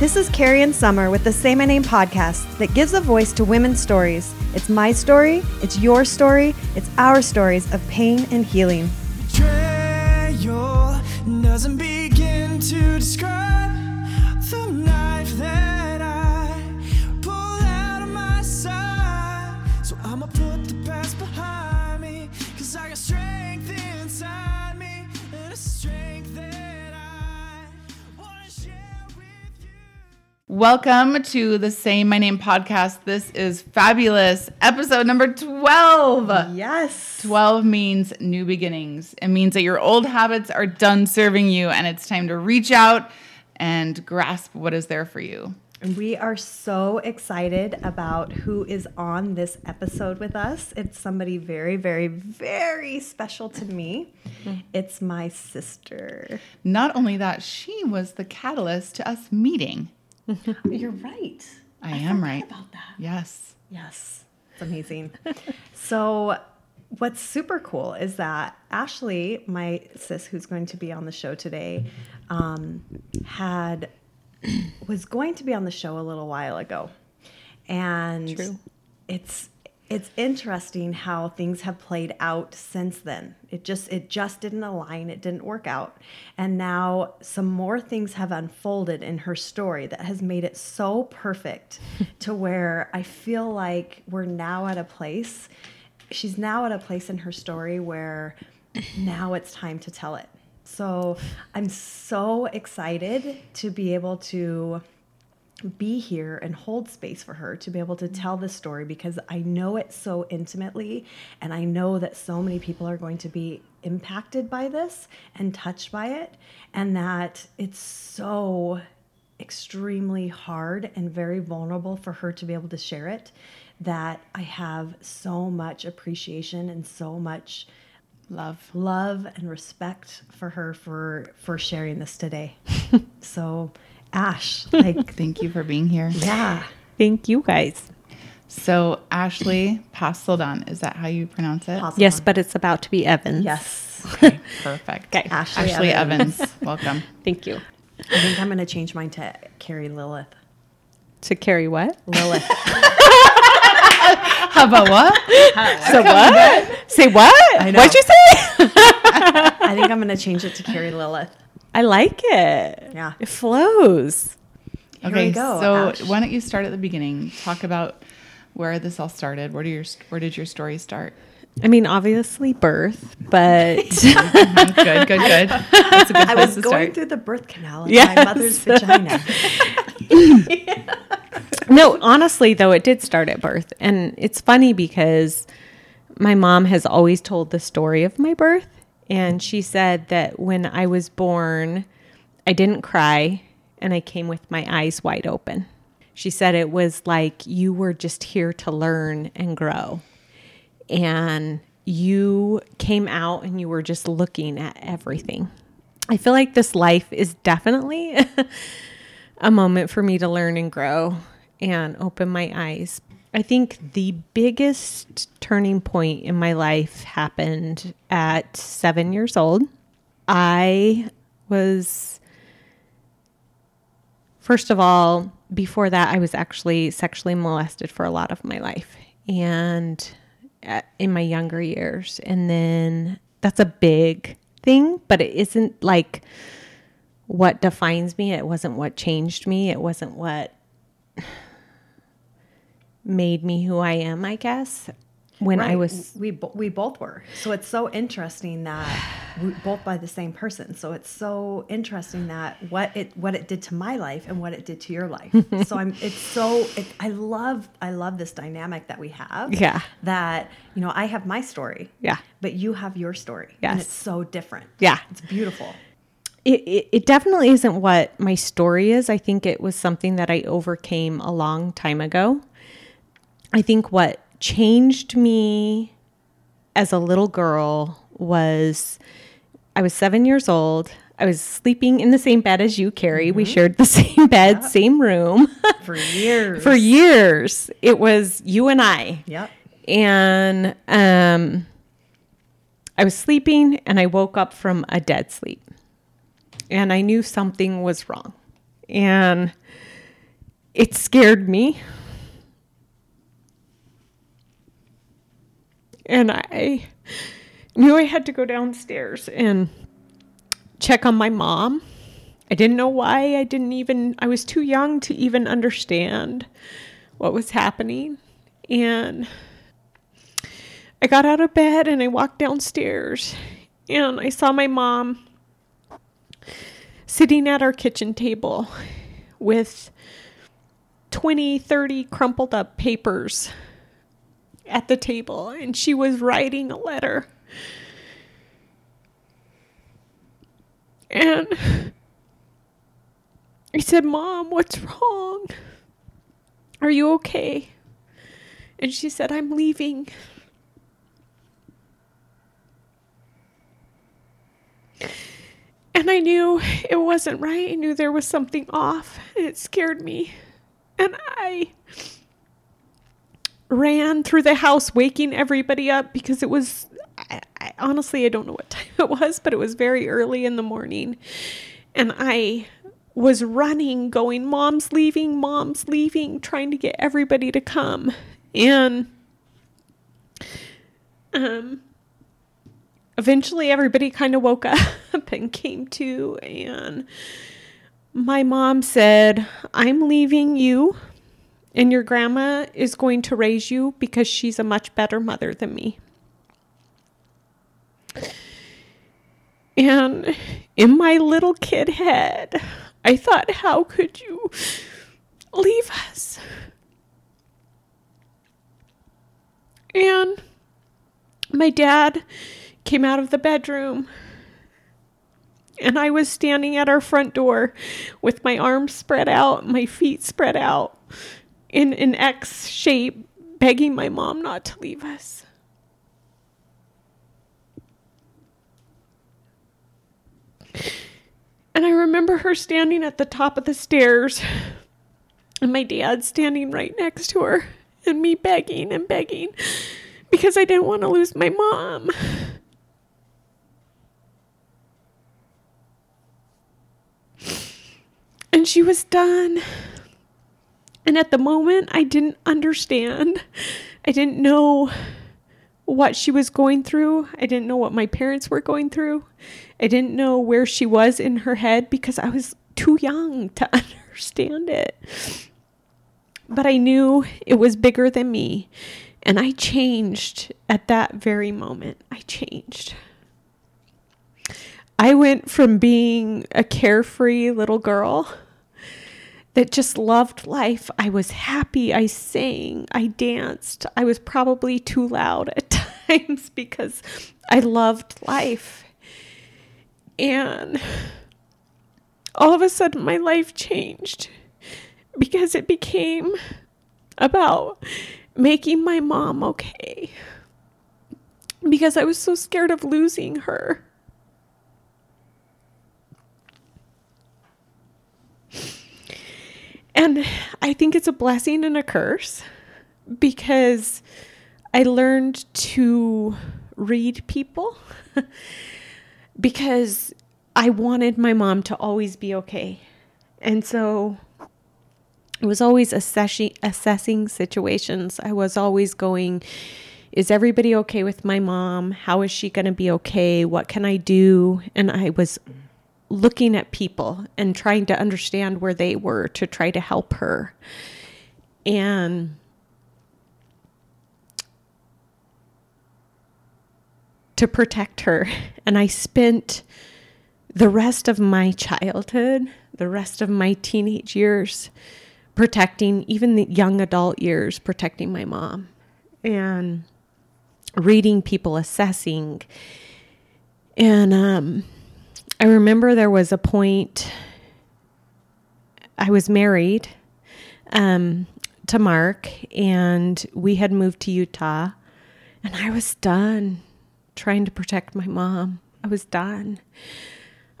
This is Carrie and Summer with the Say My Name podcast that gives a voice to women's stories. It's my story, it's your story, it's our stories of pain and healing. Betrayal doesn't begin to describe the knife that I pull out of my side. So I'ma put the past behind me, cause I got strength inside me, and a strength that I wanna share with you. Welcome to the Say My Name podcast. This is fabulous. Episode number 12. Yes. 12 means new beginnings. It means that your old habits are done serving you and it's time to reach out and grasp what is there for you. We are so excited about who is on this episode with us. It's somebody very, very, very special to me. Mm-hmm. It's my sister. Not only that, she was the catalyst to us meeting. You're right. I am right about that. Yes. Yes. It's amazing. So what's super cool is that Ashley, my sis who's going to be on the show today, was going to be on the show a little while ago. And true. It's interesting how things have played out since then. It just didn't align. It didn't work out. And now some more things have unfolded in her story that has made it so perfect to where I feel like we're now at a place. She's now at a place in her story where now it's time to tell it. So I'm so excited to be able to be here and hold space for her to be able to tell this story, because I know it so intimately and I know that so many people are going to be impacted by this and touched by it, and that it's so extremely hard and very vulnerable for her to be able to share it, that I have so much appreciation and so much love and respect for her for sharing this today. So Ash, thank you for being here. Yeah. Thank you guys. So Ashley Pasledon, is that how you pronounce it? Pasledon. Yes, but it's about to be Evans. Yes. Okay, perfect. Okay. Ashley Evans. Welcome. Thank you. I think I'm going to change mine to Carrie Lilith. To Carrie what? Lilith. How about what? So what? Say what? I know. What'd you say? I think I'm going to change it to Carrie Lilith. I like it. Yeah. It flows. Here we go. So Ash, why don't you start at the beginning? Talk about where this all started. Where did your story start? I mean, obviously birth, but... good. That's a good place to start. I was going through the birth canal in my mother's vagina. Yeah. No, honestly, though, it did start at birth. And it's funny because my mom has always told the story of my birth. And she said that when I was born, I didn't cry and I came with my eyes wide open. She said it was like you were just here to learn and grow. And you came out and you were just looking at everything. I feel like this life is definitely a moment for me to learn and grow and open my eyes. I think the biggest turning point in my life happened at 7 years old. I was, first of all, before that, I was actually sexually molested for a lot of my life and in my younger years. And then that's a big thing, but it isn't like what defines me. It wasn't what changed me. It wasn't what made me who I am, I guess. When right. I was, we both were. So it's so interesting that we both by the same person. So it's so interesting that what it did to my life and what it did to your life. So I love this dynamic that we have. Yeah. That, you know, I have my story. Yeah. But you have your story. Yes. And it's so different. Yeah. It's beautiful. It definitely isn't what my story is. I think it was something that I overcame a long time ago. I think what changed me as a little girl was I was 7 years old. I was sleeping in the same bed as you, Carrie. Mm-hmm. We shared the same bed, yep. Same room. For years. For years. It was you and I. Yep. And I was sleeping and I woke up from a dead sleep. And I knew something was wrong. and it scared me. And I knew I had to go downstairs and check on my mom. I didn't know why. I was too young to even understand what was happening. And I got out of bed and I walked downstairs and I saw my mom sitting at our kitchen table with 20, 30 crumpled up papers at the table, and she was writing a letter. And I said, "Mom, what's wrong? Are you okay?" And she said, "I'm leaving." And I knew it wasn't right. I knew there was something off, and it scared me. And I ran through the house, waking everybody up, because it was, I honestly, I don't know what time it was, but it was very early in the morning. And I was running, going, Mom's leaving, trying to get everybody to come. And eventually everybody kind of woke up and came to, and my mom said, "I'm leaving you, and your grandma is going to raise you because she's a much better mother than me." And in my little kid head, I thought, how could you leave us? And my dad came out of the bedroom, and I was standing at our front door with my arms spread out, my feet spread out in an X shape, begging my mom not to leave us. And I remember her standing at the top of the stairs and my dad standing right next to her, and me begging and begging because I didn't want to lose my mom. And she was done. And at the moment, I didn't understand. I didn't know what she was going through. I didn't know what my parents were going through. I didn't know where she was in her head because I was too young to understand it. But I knew it was bigger than me. And I changed at that very moment. I changed. I went from being a carefree little girl that just loved life. I was happy. I sang. I danced. I was probably too loud at times because I loved life. And all of a sudden, my life changed because it became about making my mom okay. Because I was so scared of losing her. And I think it's a blessing and a curse because I learned to read people because I wanted my mom to always be okay. And so it was always assessing situations. I was always going, is everybody okay with my mom? How is she going to be okay? What can I do? And I was looking at people and trying to understand where they were to try to help her. And to protect her. And I spent the rest of my childhood, the rest of my teenage years, protecting, even the young adult years, protecting my mom. And reading people, assessing. And I remember there was a point I was married to Mark, and we had moved to Utah, and I was done trying to protect my mom. I was done.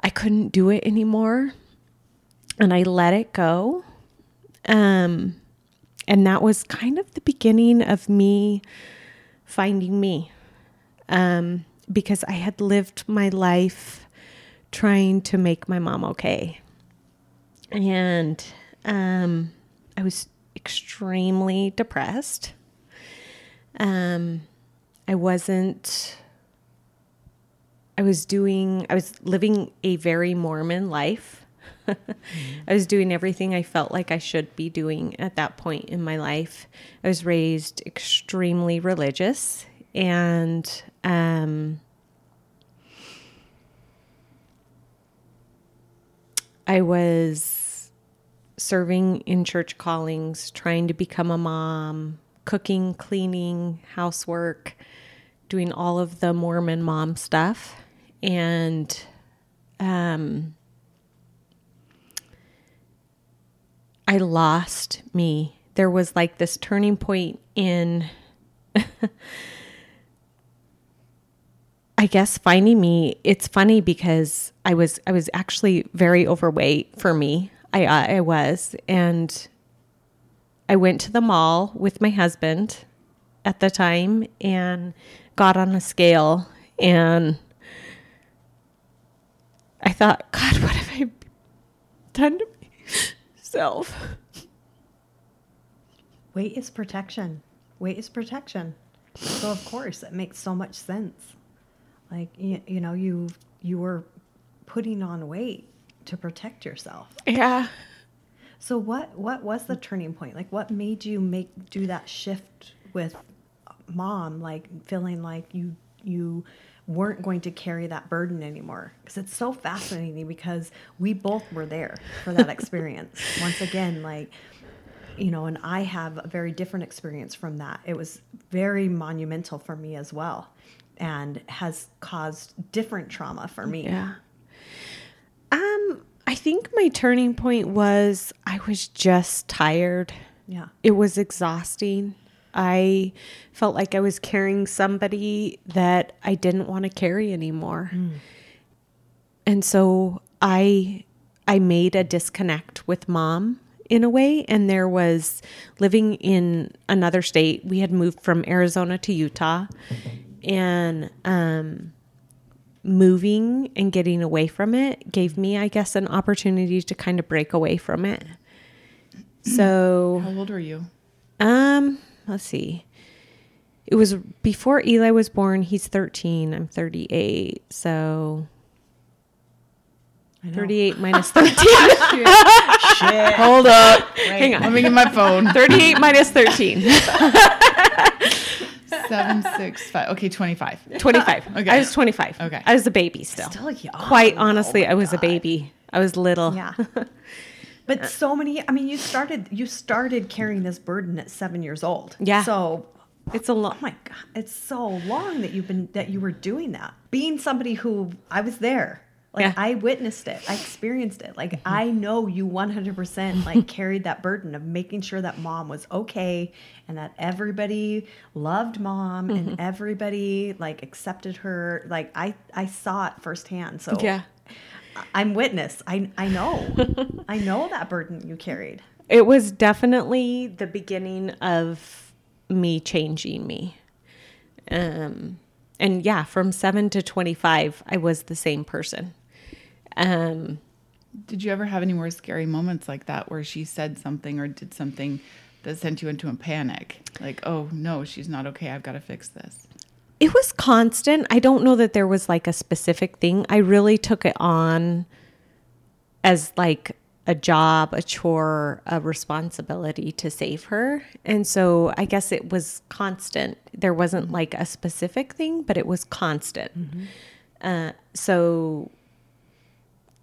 I couldn't do it anymore, and I let it go. And that was kind of the beginning of me finding me, because I had lived my life trying to make my mom okay. And I was extremely depressed. I was living a very Mormon life. I was doing everything I felt like I should be doing at that point in my life. I was raised extremely religious, and I was serving in church callings, trying to become a mom, cooking, cleaning, housework, doing all of the Mormon mom stuff. And I lost me. There was like this turning point in, I guess, finding me. It's funny because I was actually very overweight for me. I was, and I went to the mall with my husband at the time and got on a scale, and I thought, God, what have I done to myself? Weight is protection. So of course it makes so much sense. Like, you know, you were putting on weight to protect yourself. Yeah. So what was the turning point? Like, what made you do that shift with mom, like feeling like you weren't going to carry that burden anymore? Because it's so fascinating, because we both were there for that experience. Once again, like, you know, and I have a very different experience from that. It was very monumental for me as well, and has caused different trauma for me. Yeah. I think my turning point was I was just tired. Yeah. It was exhausting. I felt like I was carrying somebody that I didn't want to carry anymore. Mm. And so I made a disconnect with mom in a way. And there was living in another state. We had moved from Arizona to Utah, and, moving and getting away from it gave me, I guess, an opportunity to kind of break away from it. So how old are you? Let's see. It was before Eli was born. He's 13. I'm 38. So 38 minus 13. Shit. Hold up. Hang on. Let me get my phone. 38 minus 13. 7, 6, 5. Okay, 25. 25. Okay. I was 25. Okay. I was a baby still. Still young. Quite honestly, I was a baby. I was little. Yeah. But so many, I mean, you started carrying this burden at 7 years old. Yeah. So it's a long. Oh my God. It's so long that you were doing that. Being somebody who, I was there. Like, yeah. I witnessed it. I experienced it. Like, I know you 100% like carried that burden of making sure that mom was okay, and that everybody loved mom, mm-hmm. and everybody like accepted her. Like, I saw it firsthand. So yeah. I'm witness. I know. I know that burden you carried. It was definitely the beginning of me changing me. And yeah, from 7 to 25, I was the same person. Did you ever have any more scary moments like that, where she said something or did something that sent you into a panic? Like, oh no, she's not okay. I've got to fix this. It was constant. I don't know that there was like a specific thing. I really took it on as like a job, a chore, a responsibility to save her. And so I guess it was constant. There wasn't like a specific thing, but it was constant. Mm-hmm. So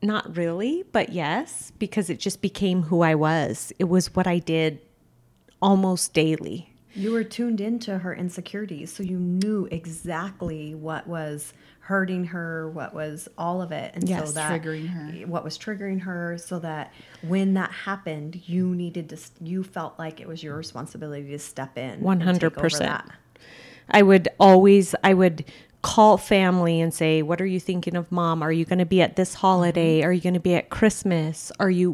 not really, but yes, because it just became who I was. It was what I did almost daily. You were tuned into her insecurities, so you knew exactly what was hurting her, what was all of it, and yes, so that triggering her. What was triggering her, so that when that happened, you felt like it was your responsibility to step in 100%. I would call family and say, what are you thinking of mom? Are you going to be at this holiday? Are you going to be at Christmas?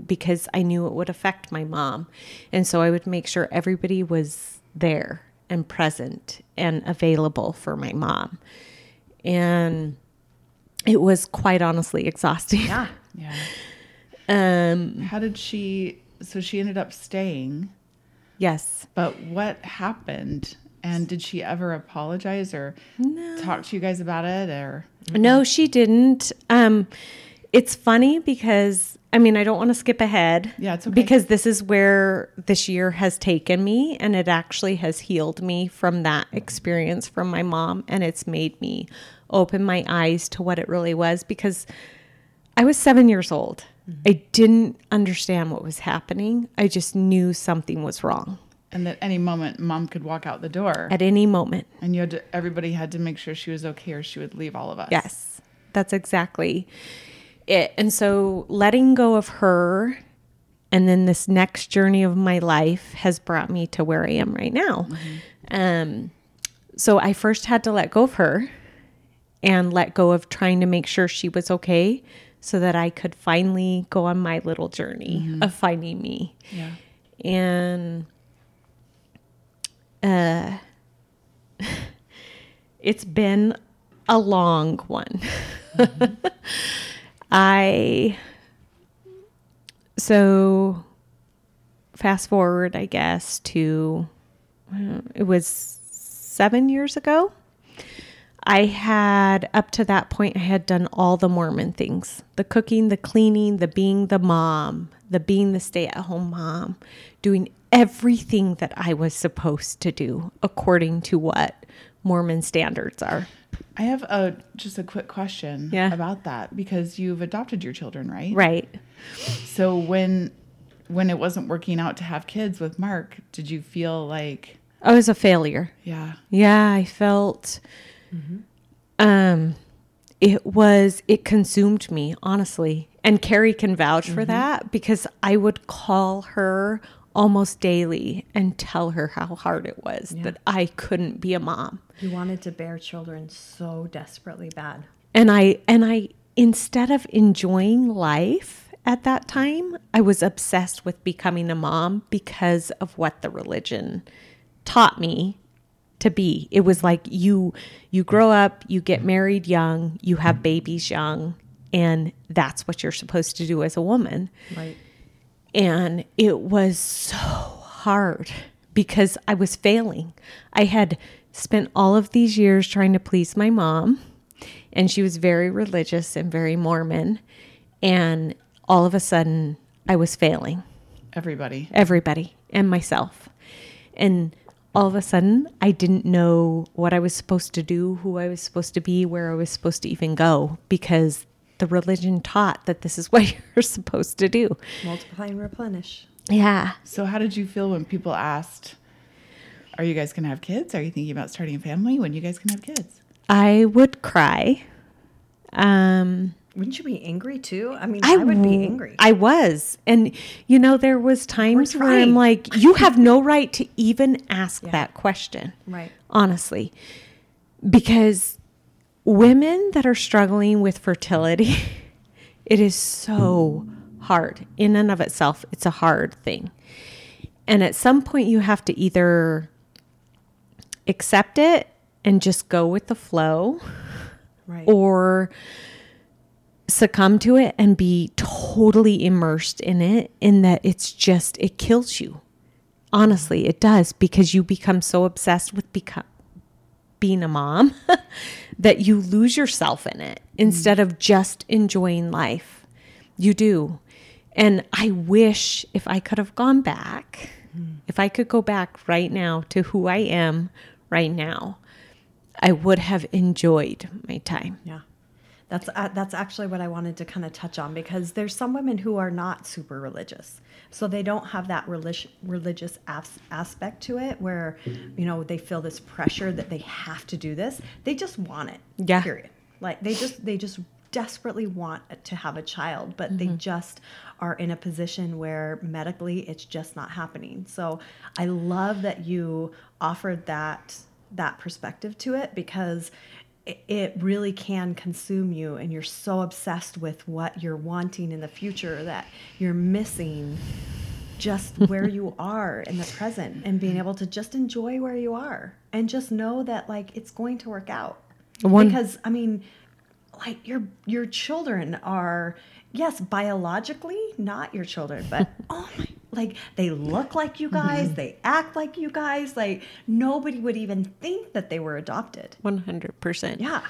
Because I knew it would affect my mom. And so I would make sure everybody was there and present and available for my mom. And it was quite honestly exhausting. Yeah. Yeah. How did she... So she ended up staying. Yes. But what happened? And did she ever apologize or talk to you guys about it? Or no, she didn't. It's funny because... I mean, I don't want to skip ahead. Yeah, it's okay. Because this is where this year has taken me, and it actually has healed me from that experience from my mom, and it's made me open my eyes to what it really was, because I was 7 years old. Mm-hmm. I didn't understand what was happening. I just knew something was wrong. And at any moment, mom could walk out the door. At any moment. And you had to, everybody had to make sure she was okay or she would leave all of us. Yes, that's exactly it. And so letting go of her, and then this next journey of my life has brought me to where I am right now. Mm-hmm. So I first had to let go of her and let go of trying to make sure she was okay so that I could finally go on my little journey of finding me. Yeah. And it's been a long one. Mm-hmm. So fast forward, I guess, to, it was 7 years ago. I had, up to that point, I had done all the Mormon things, the cooking, the cleaning, the being the mom, the being the stay-at-home mom, doing everything that I was supposed to do according to what Mormon standards are. I have just a quick question about that, because you've adopted your children, right? Right. So when it wasn't working out to have kids with Mark, did you feel like... I was a failure. Yeah. Yeah, I felt... Mm-hmm. It consumed me, honestly. And Carrie can vouch for that, because I would call her almost daily and tell her how hard it was that I couldn't be a mom. You wanted to bear children so desperately bad. And I, instead of enjoying life at that time, I was obsessed with becoming a mom because of what the religion taught me to be. It was like you grow up, you get married young, you have babies young, and that's what you're supposed to do as a woman. Right. And it was so hard because I was failing. I had spent all of these years trying to please my mom, and she was very religious and very Mormon. And all of a sudden, I was failing. Everybody. And myself. And all of a sudden, I didn't know what I was supposed to do, who I was supposed to be, where I was supposed to even go, because the religion taught that this is what you're supposed to do. Multiply and replenish. Yeah. So how did you feel when people asked, are you guys going to have kids? Are you thinking about starting a family? When you guys can have kids? I would cry. Wouldn't you be angry too? I mean, I would be angry. I was. And you know, there was times where I'm like, you have no right to even ask that question. Right. Honestly, because women that are struggling with fertility, it is so hard. In and of itself, it's a hard thing. And at some point, you have to either accept it and just go with the flow, right, or succumb to it and be totally immersed in it, in that it's just, it kills you. Honestly, it does, because you become so obsessed with being a mom that you lose yourself in it instead of just enjoying life. You do. And I wish if I could have gone back, if I could go back right now to who I am right now, I would have enjoyed my time. Yeah. That's actually what I wanted to kind of touch on, because there's some women who are not super religious. So they don't have that religious aspect to it, where, you know, they feel this pressure that they have to do this. They just want it, period. Like they just desperately want to have a child, but they just are in a position where medically it's just not happening. So I love that you offered that perspective to it, because it really can consume you, and you're so obsessed with what you're wanting in the future that you're missing just where you are in the present, and being able to just enjoy where you are and just know that, like, it's going to work out. Because, I mean, like, your children are yes, biologically not your children, but oh my, like they look like you guys, mm-hmm. they act like you guys, like nobody would even think that they were adopted. 100%. Yeah.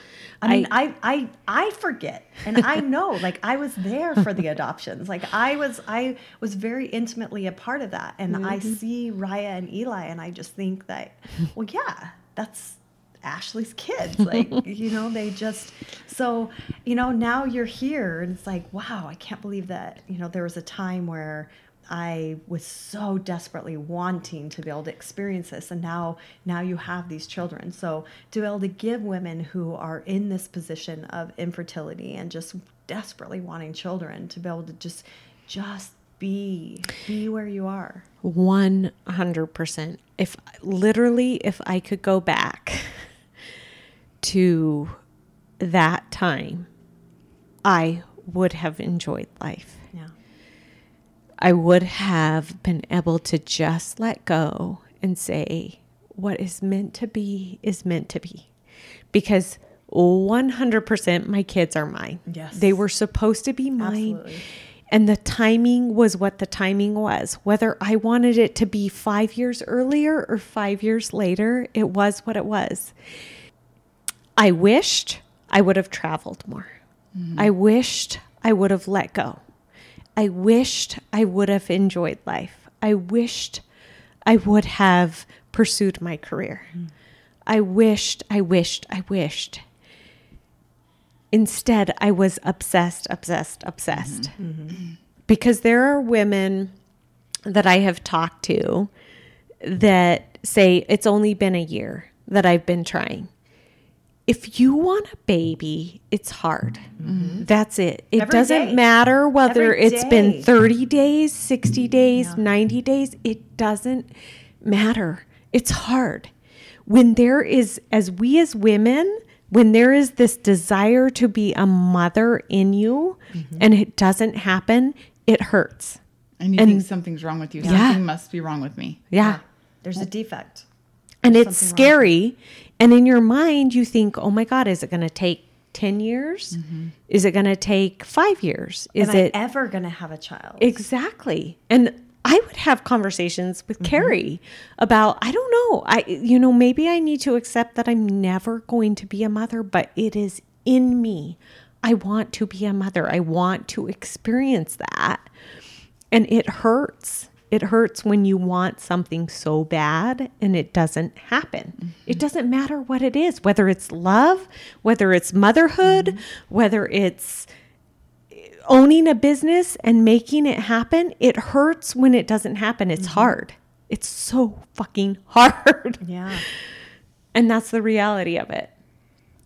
I mean, I forget, and I know, like I was there for the adoptions. Like I was very intimately a part of that, and mm-hmm. I see Raya and Eli, and I just think that, well, yeah, that's Ashley's kids, like, you know, they just, so, you know, now you're here and it's like, wow, I can't believe that, you know, there was a time where I was so desperately wanting to be able to experience this. And now you have these children. So to be able to give women who are in this position of infertility and just desperately wanting children to be able to just be where you are. 100%. If I could go back to that time, I would have enjoyed life. Yeah. I would have been able to just let go and say, what is meant to be is meant to be. Because 100% my kids are mine. Yes. They were supposed to be mine. Absolutely. And the timing was what the timing was. Whether I wanted it to be 5 years earlier or 5 years later, it was what it was. I wished I would have traveled more. Mm-hmm. I wished I would have let go. I wished I would have enjoyed life. I wished I would have pursued my career. Mm-hmm. I wished. Instead, I was obsessed. Mm-hmm. Mm-hmm. Because there are women that I have talked to that say, it's only been a year that I've been trying. If you want a baby, it's hard. Mm-hmm. That's it. It doesn't matter whether it's been 30 days, 60 days, 90 days. It doesn't matter. It's hard. When there is, as women, when there is this desire to be a mother in you, mm-hmm. and it doesn't happen, it hurts. And you think something's wrong with you. Yeah. Something must be wrong with me. Yeah. There's a defect. And it's scary. And in your mind, you think, oh my God, is it going to take 10 years? Mm-hmm. Is it going to take 5 years? Am I ever going to have a child? Exactly. And I would have conversations with mm-hmm. Carrie about, I don't know, maybe I need to accept that I'm never going to be a mother, but it is in me. I want to be a mother. I want to experience that. And it hurts. It hurts when you want something so bad and it doesn't happen. Mm-hmm. It doesn't matter what it is, whether it's love, whether it's motherhood, mm-hmm. whether it's owning a business and making it happen. It hurts when it doesn't happen. It's mm-hmm. hard. It's so fucking hard. Yeah. And that's the reality of it.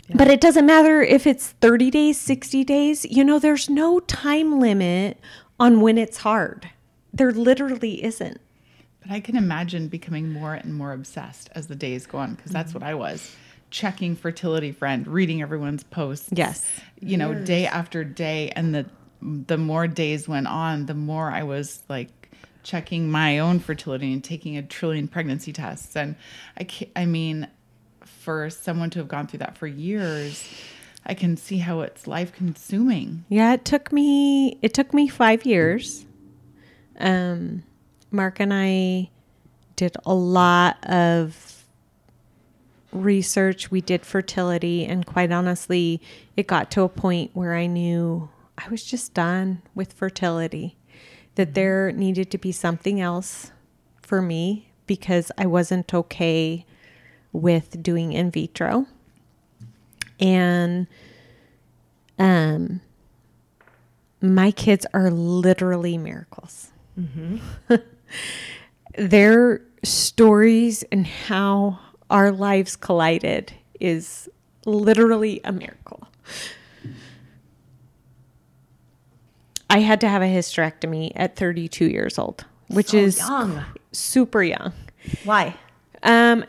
Yeah. But it doesn't matter if it's 30 days, 60 days. You know, there's no time limit on when it's hard. There literally isn't. But I can imagine becoming more and more obsessed as the days go on, because mm-hmm. that's what I was. Checking Fertility Friend, reading everyone's posts. Yes. You know, day after day. And the more days went on, the more I was like checking my own fertility and taking 1 trillion pregnancy tests. And I mean, for someone to have gone through that for years, I can see how it's life consuming. Yeah. It took me 5 years. Mark and I did a lot of research. We did fertility. And quite honestly, it got to a point where I knew I was just done with fertility, that there needed to be something else for me because I wasn't okay with doing in vitro. And my kids are literally miracles. Mm-hmm. Their stories and how our lives collided is literally a miracle. I had to have a hysterectomy at 32 years old, which is young. Super young. Why?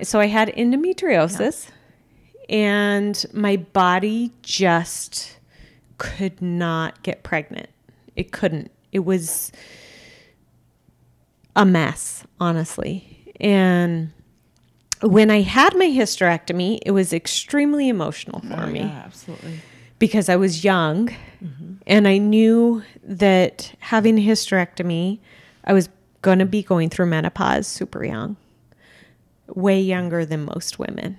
So I had endometriosis, and my body just could not get pregnant. It couldn't. It was a mess, honestly. And when I had my hysterectomy, it was extremely emotional for me. Yeah, absolutely. because I was young, mm-hmm. and I knew that having a hysterectomy, I was going to be going through menopause super young, way younger than most women.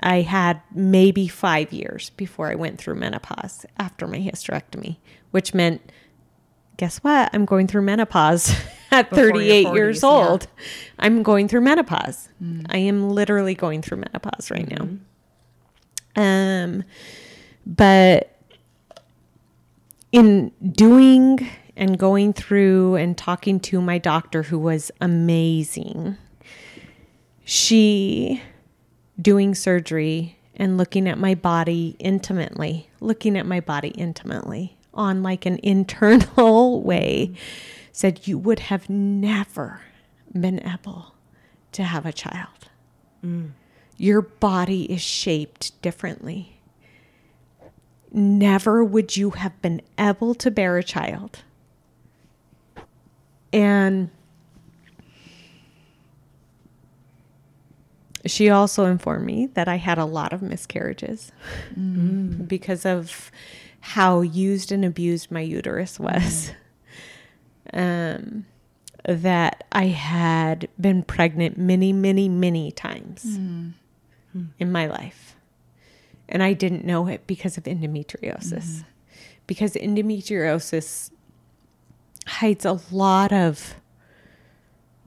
I had maybe 5 years before I went through menopause after my hysterectomy, which meant, guess what? I'm going through menopause at 38 years old. Yeah. I'm going through menopause. Mm. I am literally going through menopause right mm-hmm. now. But in doing and going through and talking to my doctor, who was amazing, she doing surgery and looking at my body intimately, on like an internal way, said, you would have never been able to have a child. Mm. Your body is shaped differently. Never would you have been able to bear a child. And she also informed me that I had a lot of miscarriages mm-hmm. because of how used and abused my uterus was. Mm-hmm. That I had been pregnant many, many, many times mm-hmm. in my life. And I didn't know it because of endometriosis. Mm-hmm. Because endometriosis hides a lot of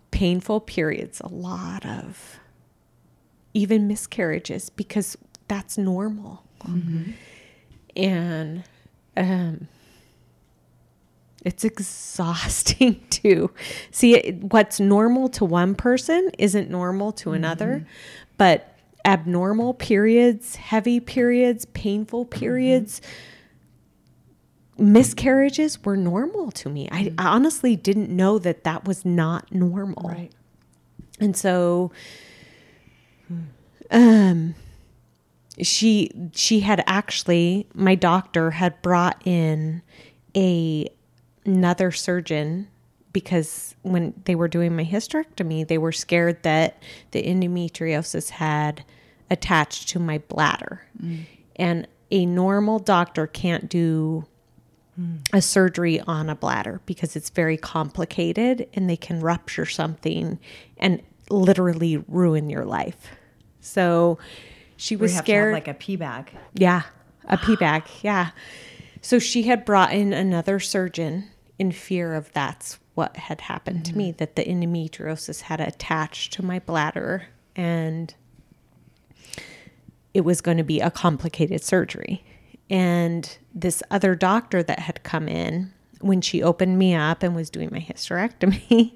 painful periods, a lot of even miscarriages, because that's normal. Mm-hmm. And it's exhausting to see what's normal to one person isn't normal to mm-hmm. another, but abnormal periods, heavy periods, painful periods, mm-hmm. miscarriages were normal to me. Mm-hmm. I honestly didn't know that that was not normal. Right. And so she had actually, my doctor had brought in another surgeon, because when they were doing my hysterectomy, they were scared that the endometriosis had attached to my bladder. Mm. And a normal doctor can't do a surgery on a bladder because it's very complicated and they can rupture something and literally ruin your life. So she was scared. Like a pee bag. Yeah, a pee bag. Yeah. So she had brought in another surgeon in fear of that's what had happened mm-hmm. to me, that the endometriosis had attached to my bladder and it was going to be a complicated surgery. And this other doctor that had come in when she opened me up and was doing my hysterectomy,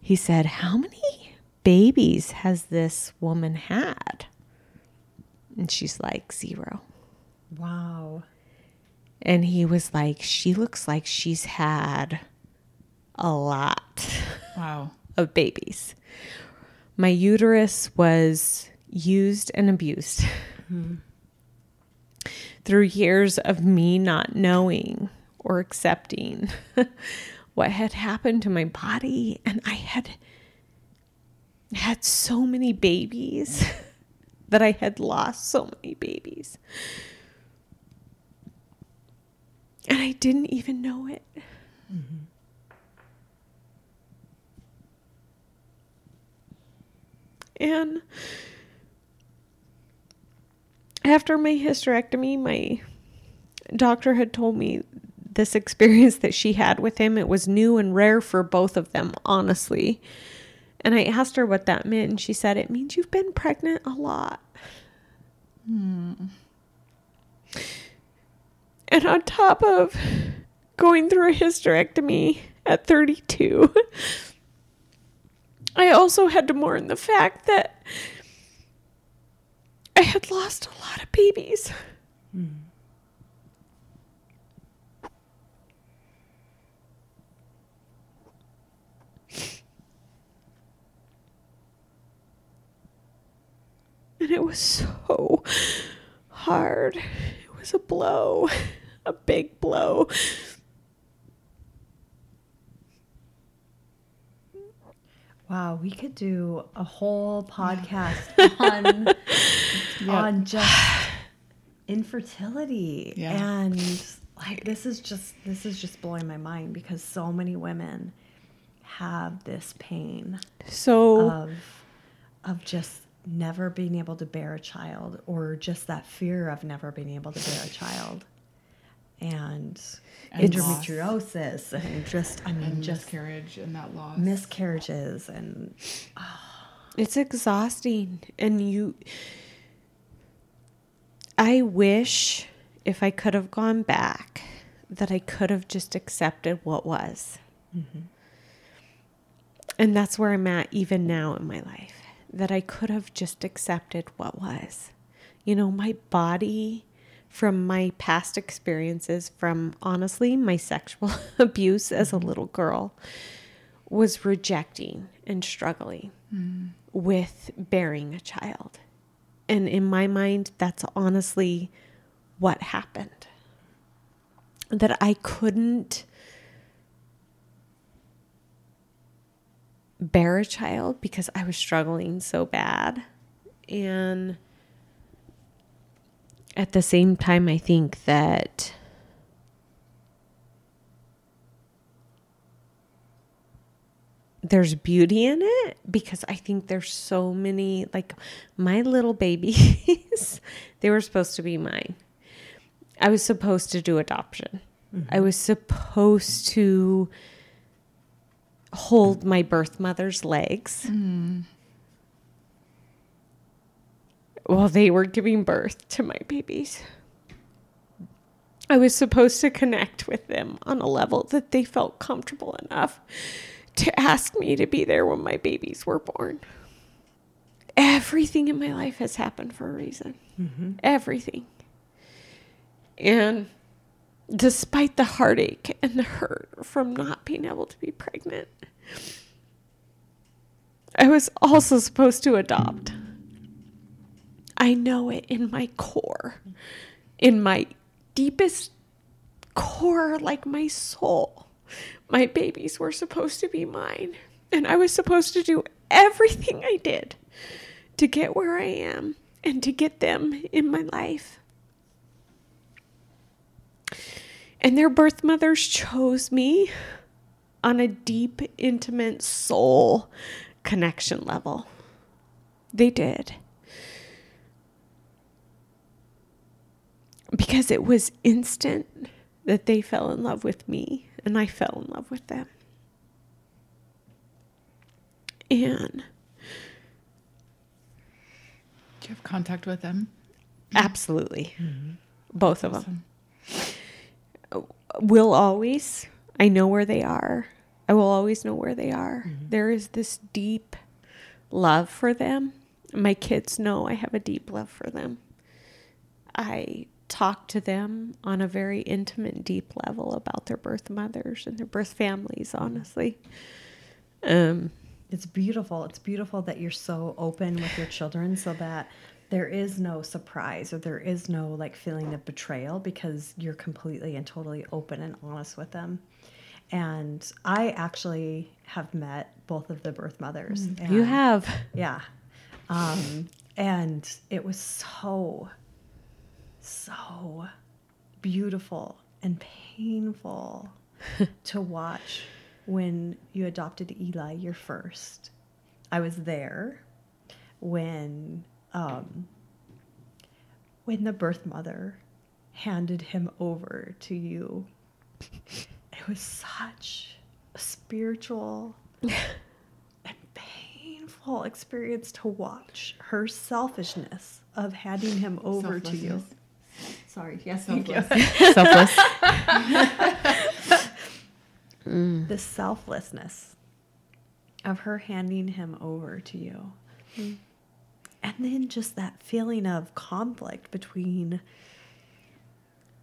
he said, how many babies has this woman had? And she's like, 0. Wow. And he was like, she looks like she's had a lot wow. of babies. My uterus was used and abused mm-hmm. through years of me not knowing or accepting what had happened to my body. And I had so many babies that I had lost so many babies. And I didn't even know it. Mm-hmm. And after my hysterectomy, my doctor had told me this experience that she had with him. It was new and rare for both of them, honestly. And I asked her what that meant. And she said, it means you've been pregnant a lot. Mm. And on top of going through a hysterectomy at 32, I also had to mourn the fact that I had lost a lot of babies. Mm. And it was so hard. It was a blow, a big blow. Wow, we could do a whole podcast on just infertility. Yeah. And like, this is just blowing my mind, because so many women have this pain of just never being able to bear a child, or just that fear of never being able to bear a child, and endometriosis, loss. And just, I mean, and just miscarriage and that loss, miscarriages, and it's exhausting. And I wish, if I could have gone back, that I could have just accepted what was. Mm-hmm. And that's where I'm at even now in my life, that I could have just accepted what was. You know, my body, from my past experiences, from honestly my sexual abuse as a little girl, was rejecting and struggling with bearing a child. And in my mind, that's honestly what happened. That I couldn't bear a child because I was struggling so bad. And at the same time, I think that there's beauty in it, because I think there's so many, like, my little babies, they were supposed to be mine. I was supposed to do adoption. Mm-hmm. I was supposed to hold my birth mother's legs. Mm-hmm. While they were giving birth to my babies. I was supposed to connect with them on a level that they felt comfortable enough to ask me to be there when my babies were born. Everything in my life has happened for a reason. Mm-hmm. Everything. And despite the heartache and the hurt from not being able to be pregnant, I was also supposed to adopt. I know it in my core, in my deepest core, like my soul. My babies were supposed to be mine, and I was supposed to do everything I did to get where I am and to get them in my life. And their birth mothers chose me on a deep, intimate soul connection level. They did. Because it was instant that they fell in love with me, and I fell in love with them. And do you have contact with them? Absolutely. Mm-hmm. Both That's of awesome. Them. Will always. I know where they are. I will always know where they are. Mm-hmm. There is this deep love for them. My kids know I have a deep love for them. I talk to them on a very intimate, deep level about their birth mothers and their birth families, honestly. It's beautiful. It's beautiful that you're so open with your children, so that there is no surprise, or there is no like feeling of betrayal, because you're completely and totally open and honest with them. And I actually have met both of the birth mothers. And, you have. Yeah. And it was so beautiful and painful to watch when you adopted Eli, your first. I was there when the birth mother handed him over to you. It was such a spiritual and painful experience to watch her selfishness of handing him over to you. Sorry. Yes, selfless. Thank you. Selfless. The selflessness of her handing him over to you. Mm. And then just that feeling of conflict between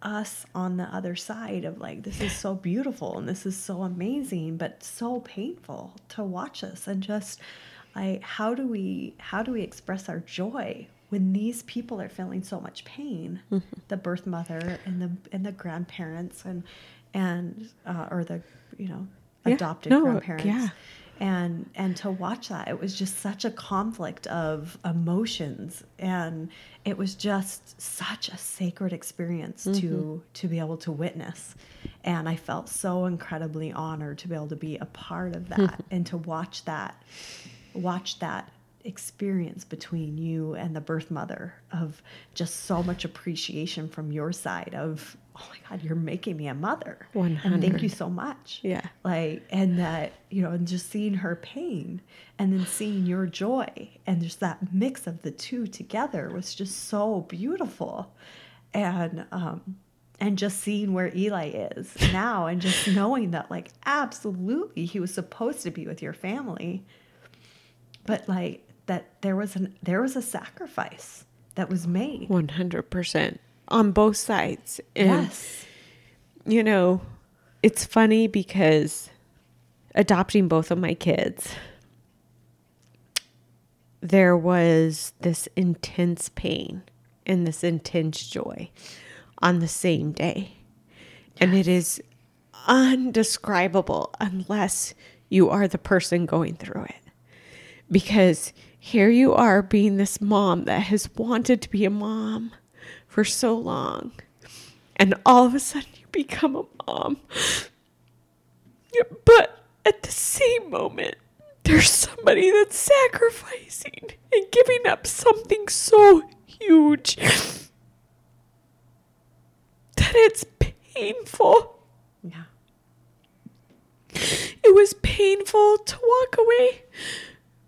us on the other side of like, this is so beautiful and this is so amazing, but so painful to watch us. And just like, how do we express our joy when these people are feeling so much pain, mm-hmm. the birth mother and the grandparents or the adopted grandparents, And to watch that, it was just such a conflict of emotions, and it was just such a sacred experience to be able to witness. And I felt so incredibly honored to be able to be a part of that and to watch that experience between you and the birth mother, of just so much appreciation from your side of, oh my God, you're making me a mother. 100. And thank you so much. Yeah. Like, and that, you know, and just seeing her pain and then seeing your joy, and there's that mix of the two together was just so beautiful. And just seeing where Eli is now, and just knowing that, like, absolutely he was supposed to be with your family, but like that there was a sacrifice that was made. 100%. On both sides. And, yes. You know, it's funny because adopting both of my kids, there was this intense pain and this intense joy on the same day. Yes. And it is indescribable unless you are the person going through it. Because here you are being this mom that has wanted to be a mom for so long, and all of a sudden you become a mom. But at the same moment, there's somebody that's sacrificing and giving up something so huge that it's painful. Yeah. It was painful to walk away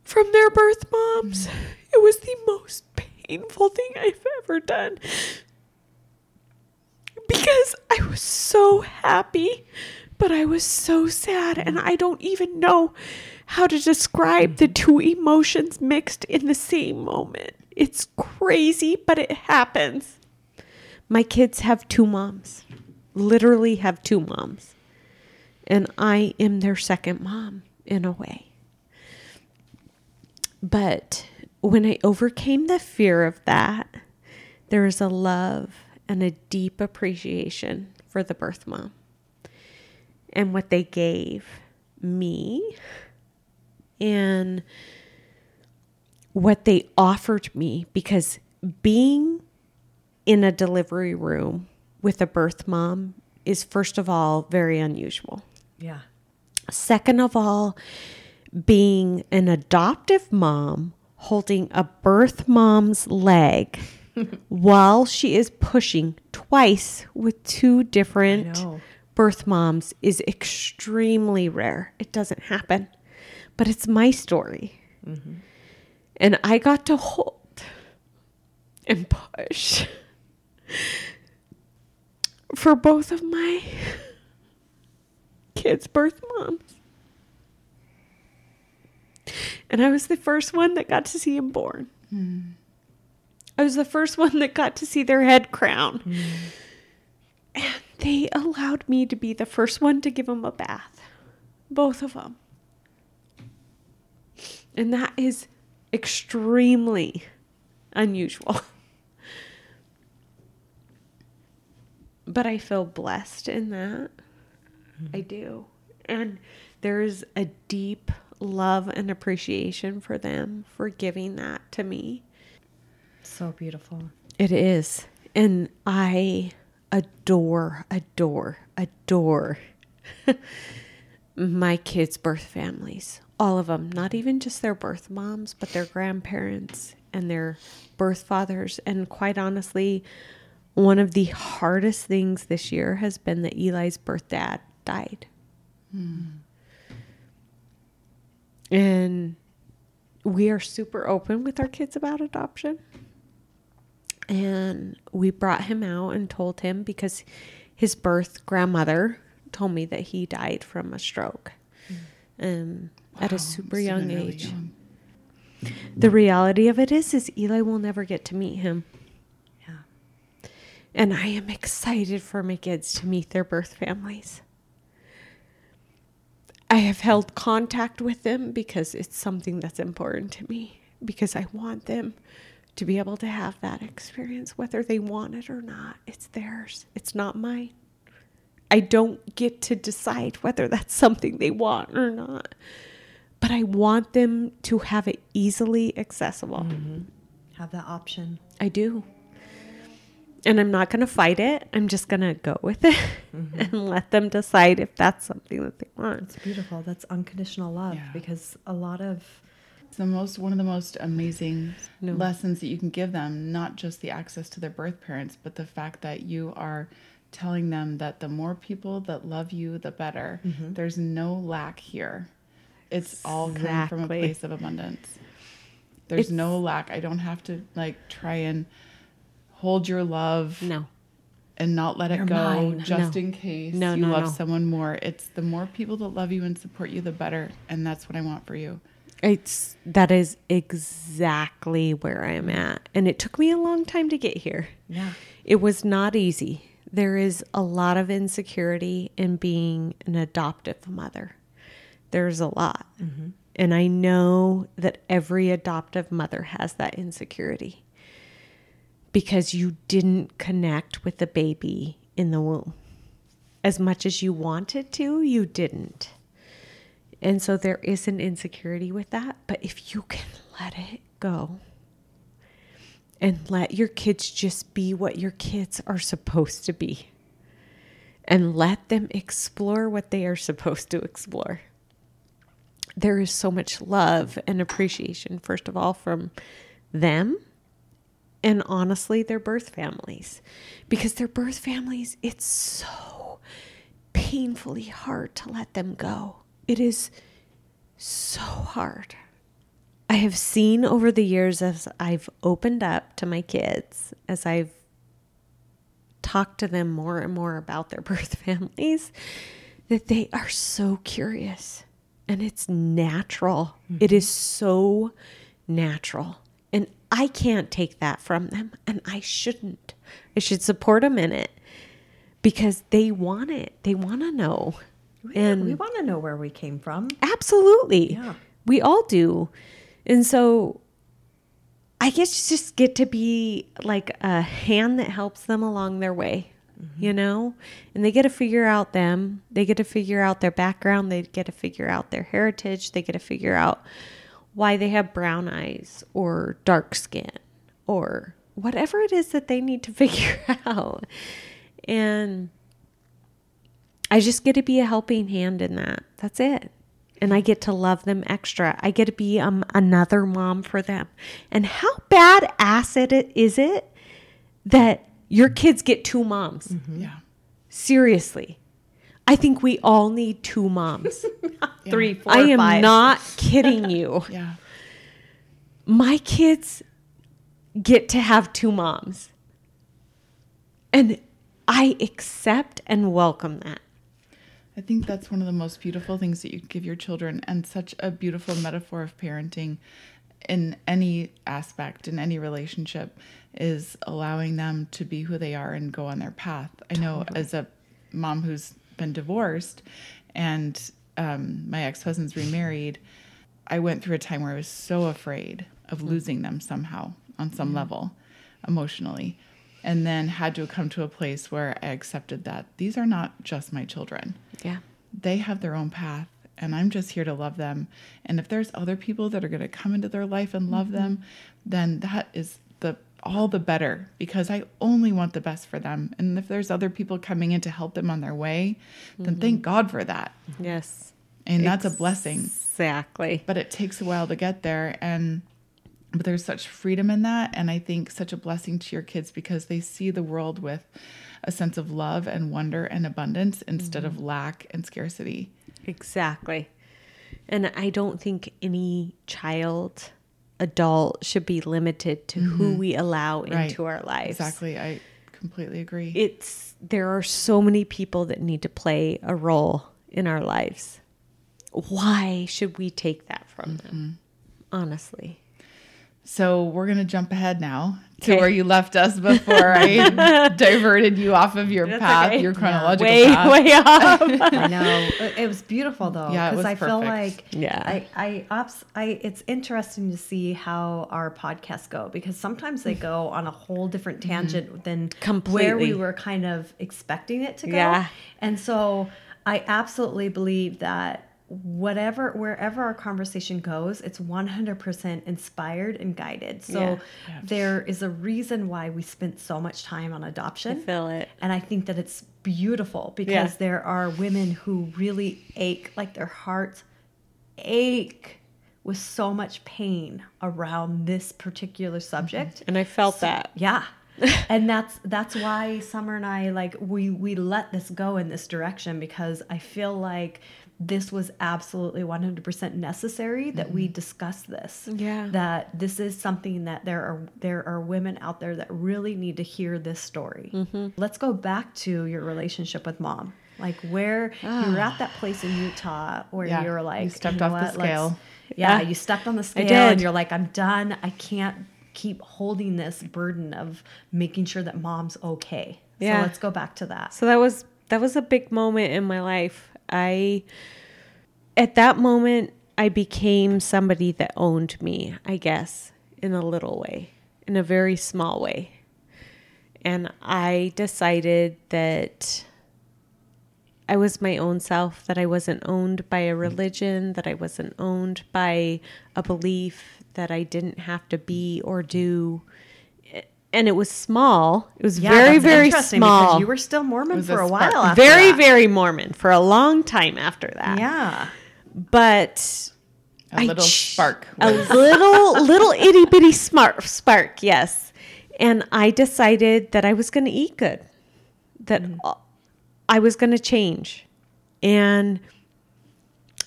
from their birth moms. It was the most painful thing I've ever done, because I was so happy, but I was so sad, and I don't even know how to describe the two emotions mixed in the same moment. It's crazy, but it happens. My kids have two moms, literally have two moms, and I am their second mom in a way. But when I overcame the fear of that, there was a love and a deep appreciation for the birth mom and what they gave me and what they offered me. Because being in a delivery room with a birth mom is, first of all, very unusual. Yeah. Second of all, being an adoptive mom holding a birth mom's leg while she is pushing twice with two different birth moms is extremely rare. It doesn't happen. But it's my story. Mm-hmm. And I got to hold and push for both of my kids' birth moms. And I was the first one that got to see him born. Mm. I was the first one that got to see their head crown. Mm. And they allowed me to be the first one to give him a bath. Both of them. And that is extremely unusual. But I feel blessed in that. Mm. I do. And there is a deep love and appreciation for them for giving that to me. So beautiful. It is. And I adore my kids' birth families. All of them. Not even just their birth moms, but their grandparents and their birth fathers. And quite honestly, one of the hardest things this year has been that Eli's birth dad died. Mm. And we are super open with our kids about adoption. And we brought him out and told him, because his birth grandmother told me that he died from a stroke at a super young age. Really young. The reality of it is Eli will never get to meet him. Yeah. And I am excited for my kids to meet their birth families. I have held contact with them because it's something that's important to me, because I want them to be able to have that experience, whether they want it or not. It's theirs. It's not mine. I don't get to decide whether that's something they want or not, but I want them to have it easily accessible. Mm-hmm. Have that option. I do. And I'm not going to fight it. I'm just going to go with it mm-hmm. and let them decide if that's something that they want. It's beautiful. That's unconditional love because a lot of... It's the most, one of the most amazing lessons that you can give them, not just the access to their birth parents, but the fact that you are telling them that the more people that love you, the better. Mm-hmm. There's no lack here. It's all coming from a place of abundance. There's no lack. I don't have to try and... hold your love and not let it go mine. Just in case you love someone more. It's the more people that love you and support you, the better. And that's what I want for you. That is exactly where I'm at. And it took me a long time to get here. Yeah. It was not easy. There is a lot of insecurity in being an adoptive mother. There's a lot. Mm-hmm. And I know that every adoptive mother has that insecurity. Because you didn't connect with the baby in the womb. As much as you wanted to, you didn't. And so there is an insecurity with that. But if you can let it go and let your kids just be what your kids are supposed to be and let them explore what they are supposed to explore, there is so much love and appreciation, first of all, from them. And honestly, their birth families, because their birth families, it's so painfully hard to let them go. It is so hard. I have seen over the years as I've opened up to my kids, as I've talked to them more and more about their birth families, that they are so curious and it's natural. Mm-hmm. It is so natural. And I can't take that from them, and I shouldn't. I should support them in it because they want it. They want to know. And we want to know where we came from. Absolutely. Yeah. We all do. And so I guess you just get to be like a hand that helps them along their way, mm-hmm. you know? And they get to figure out them. They get to figure out their background. They get to figure out their heritage. They get to figure out why they have brown eyes or dark skin or whatever it is that they need to figure out. And I just get to be a helping hand in that. That's it. And I get to love them extra. I get to be another mom for them. And how badass is it that your kids get two moms? Mm-hmm. Yeah. Seriously. I think we all need two moms. 3, 4, 5. I am not kidding you. Yeah. My kids get to have two moms. And I accept and welcome that. I think that's one of the most beautiful things that you give your children, and such a beautiful metaphor of parenting in any aspect, in any relationship, is allowing them to be who they are and go on their path. I know as a mom who's been divorced and my ex-husband's remarried, I went through a time where I was so afraid of losing them somehow on some level emotionally, and then had to come to a place where I accepted that these are not just my children. Yeah, they have their own path, and I'm just here to love them. And if there's other people that are going to come into their life and love them, then that is all the better, because I only want the best for them. And if there's other people coming in to help them on their way, then thank God for that. Yes. And that's a blessing. Exactly. But it takes a while to get there. But there's such freedom in that. And I think such a blessing to your kids, because they see the world with a sense of love and wonder and abundance instead of lack and scarcity. Exactly. And I don't think any child... adult should be limited to who we allow into our lives. Exactly. I completely agree. There are so many people that need to play a role in our lives. Why should we take that from them? Honestly. So we're going to jump ahead now to where you left us before I diverted you off of your path, your chronological path. Way off. I know. It was beautiful, though. Yeah, it was perfect. Because I feel like it's interesting to see how our podcasts go, because sometimes they go on a whole different tangent than where we were kind of expecting it to go. Yeah. And so I absolutely believe that wherever our conversation goes, it's 100% inspired and guided. So there is a reason why we spent so much time on adoption. I feel it. And I think that it's beautiful because there are women who really ache, like their hearts ache with so much pain around this particular subject. Mm-hmm. And I felt that. Yeah. And that's why Summer and I, like, we let this go in this direction, because I feel like this was absolutely 100% necessary that we discuss this. Yeah. That this is something that there are women out there that really need to hear this story. Mm-hmm. Let's go back to your relationship with Mom. Like, where you were at that place in Utah where you were like, you stepped off the scale. You stepped on the scale and you're like, I'm done. I can't keep holding this burden of making sure that Mom's okay. Yeah. So let's go back to that. So that was a big moment in my life. At that moment, I became somebody that owned me, I guess, in a little way, in a very small way. And I decided that I was my own self, that I wasn't owned by a religion, that I wasn't owned by a belief, that I didn't have to be or do. And it was small. It was very, very small. Because you were still Mormon for a while after that. Very, very Mormon for a long time after that. Yeah. But a little spark. A little itty bitty spark, yes. And I decided that I was going to eat good, that I was going to change. And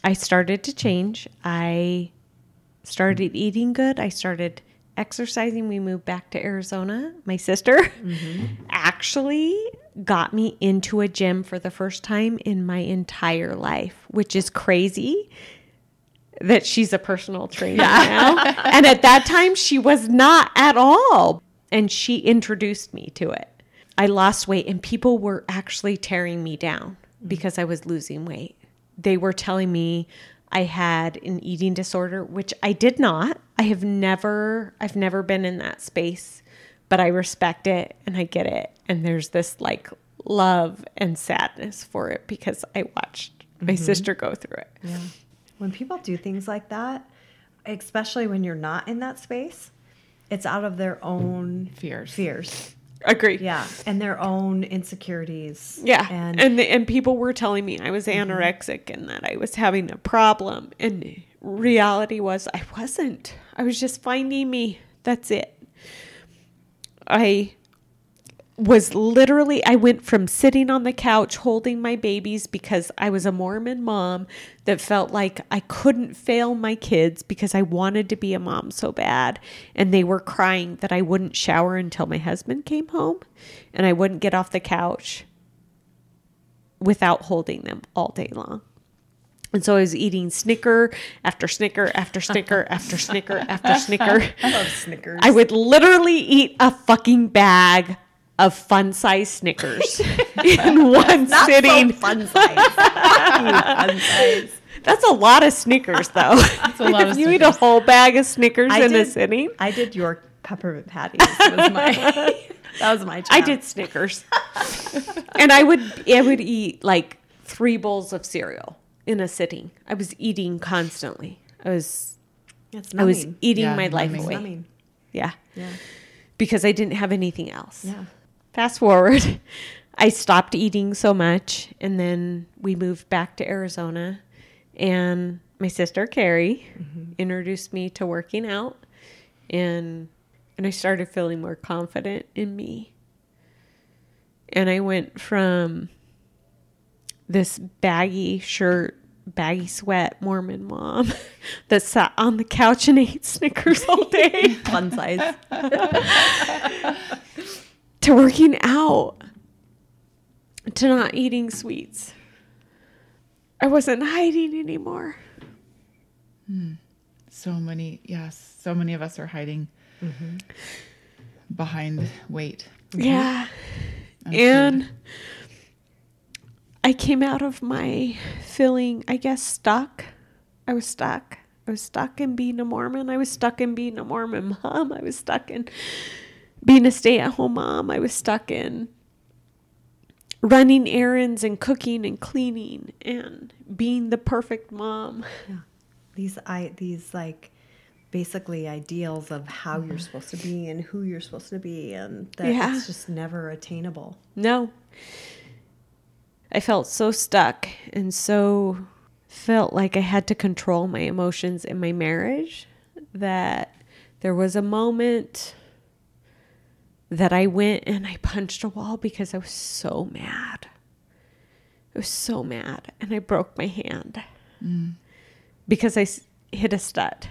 I started to change. I started eating good. I started exercising. We moved back to Arizona. My sister actually got me into a gym for the first time in my entire life, which is crazy that she's a personal trainer now. And at that time, she was not at all. And she introduced me to it. I lost weight, and people were actually tearing me down because I was losing weight. They were telling me I had an eating disorder, which I did not. I've never been in that space, but I respect it and I get it. And there's this like love and sadness for it because I watched my sister go through it. Yeah. When people do things like that, especially when you're not in that space, it's out of their own fears. Agree. Yeah. And their own insecurities. Yeah. And people were telling me I was anorexic and that I was having a problem. And reality was I wasn't. I was just finding me. That's it. I went from sitting on the couch holding my babies because I was a Mormon mom that felt like I couldn't fail my kids because I wanted to be a mom so bad. And they were crying that I wouldn't shower until my husband came home, and I wouldn't get off the couch without holding them all day long. And so I was eating Snicker after Snicker after Snicker after Snicker after Snicker. I love Snickers. I would literally eat a fucking bag of fun-size Snickers in one sitting. Fun size. That's a lot of Snickers, though. That's a lot of Snickers. You eat a whole bag of Snickers in a sitting. I did York peppermint patties. That was my challenge. I did Snickers, and I would eat like 3 bowls of cereal in a sitting. I was eating constantly. I was eating my life away. Numbing. Yeah. Yeah. Because I didn't have anything else. Yeah. Fast forward, I stopped eating so much, and then we moved back to Arizona, and my sister Carrie introduced me to working out, and I started feeling more confident in me. And I went from this baggy shirt, baggy sweat Mormon mom that sat on the couch and ate Snickers all day, fun size, to working out, to not eating sweets. I wasn't hiding anymore. So many of us are hiding behind weight. Yeah. And I came out of my feeling, I guess, stuck. I was stuck. I was stuck in being a Mormon. I was stuck in being a Mormon mom. I was stuck in being a stay-at-home mom. I was stuck in running errands and cooking and cleaning and being the perfect mom. Yeah. These like basically ideals of how you're supposed to be and who you're supposed to be, and that's just never attainable. No. I felt so stuck and so felt like I had to control my emotions in my marriage, that there was a moment that I went and I punched a wall because I was so mad. I was so mad, and I broke my hand because I hit a stud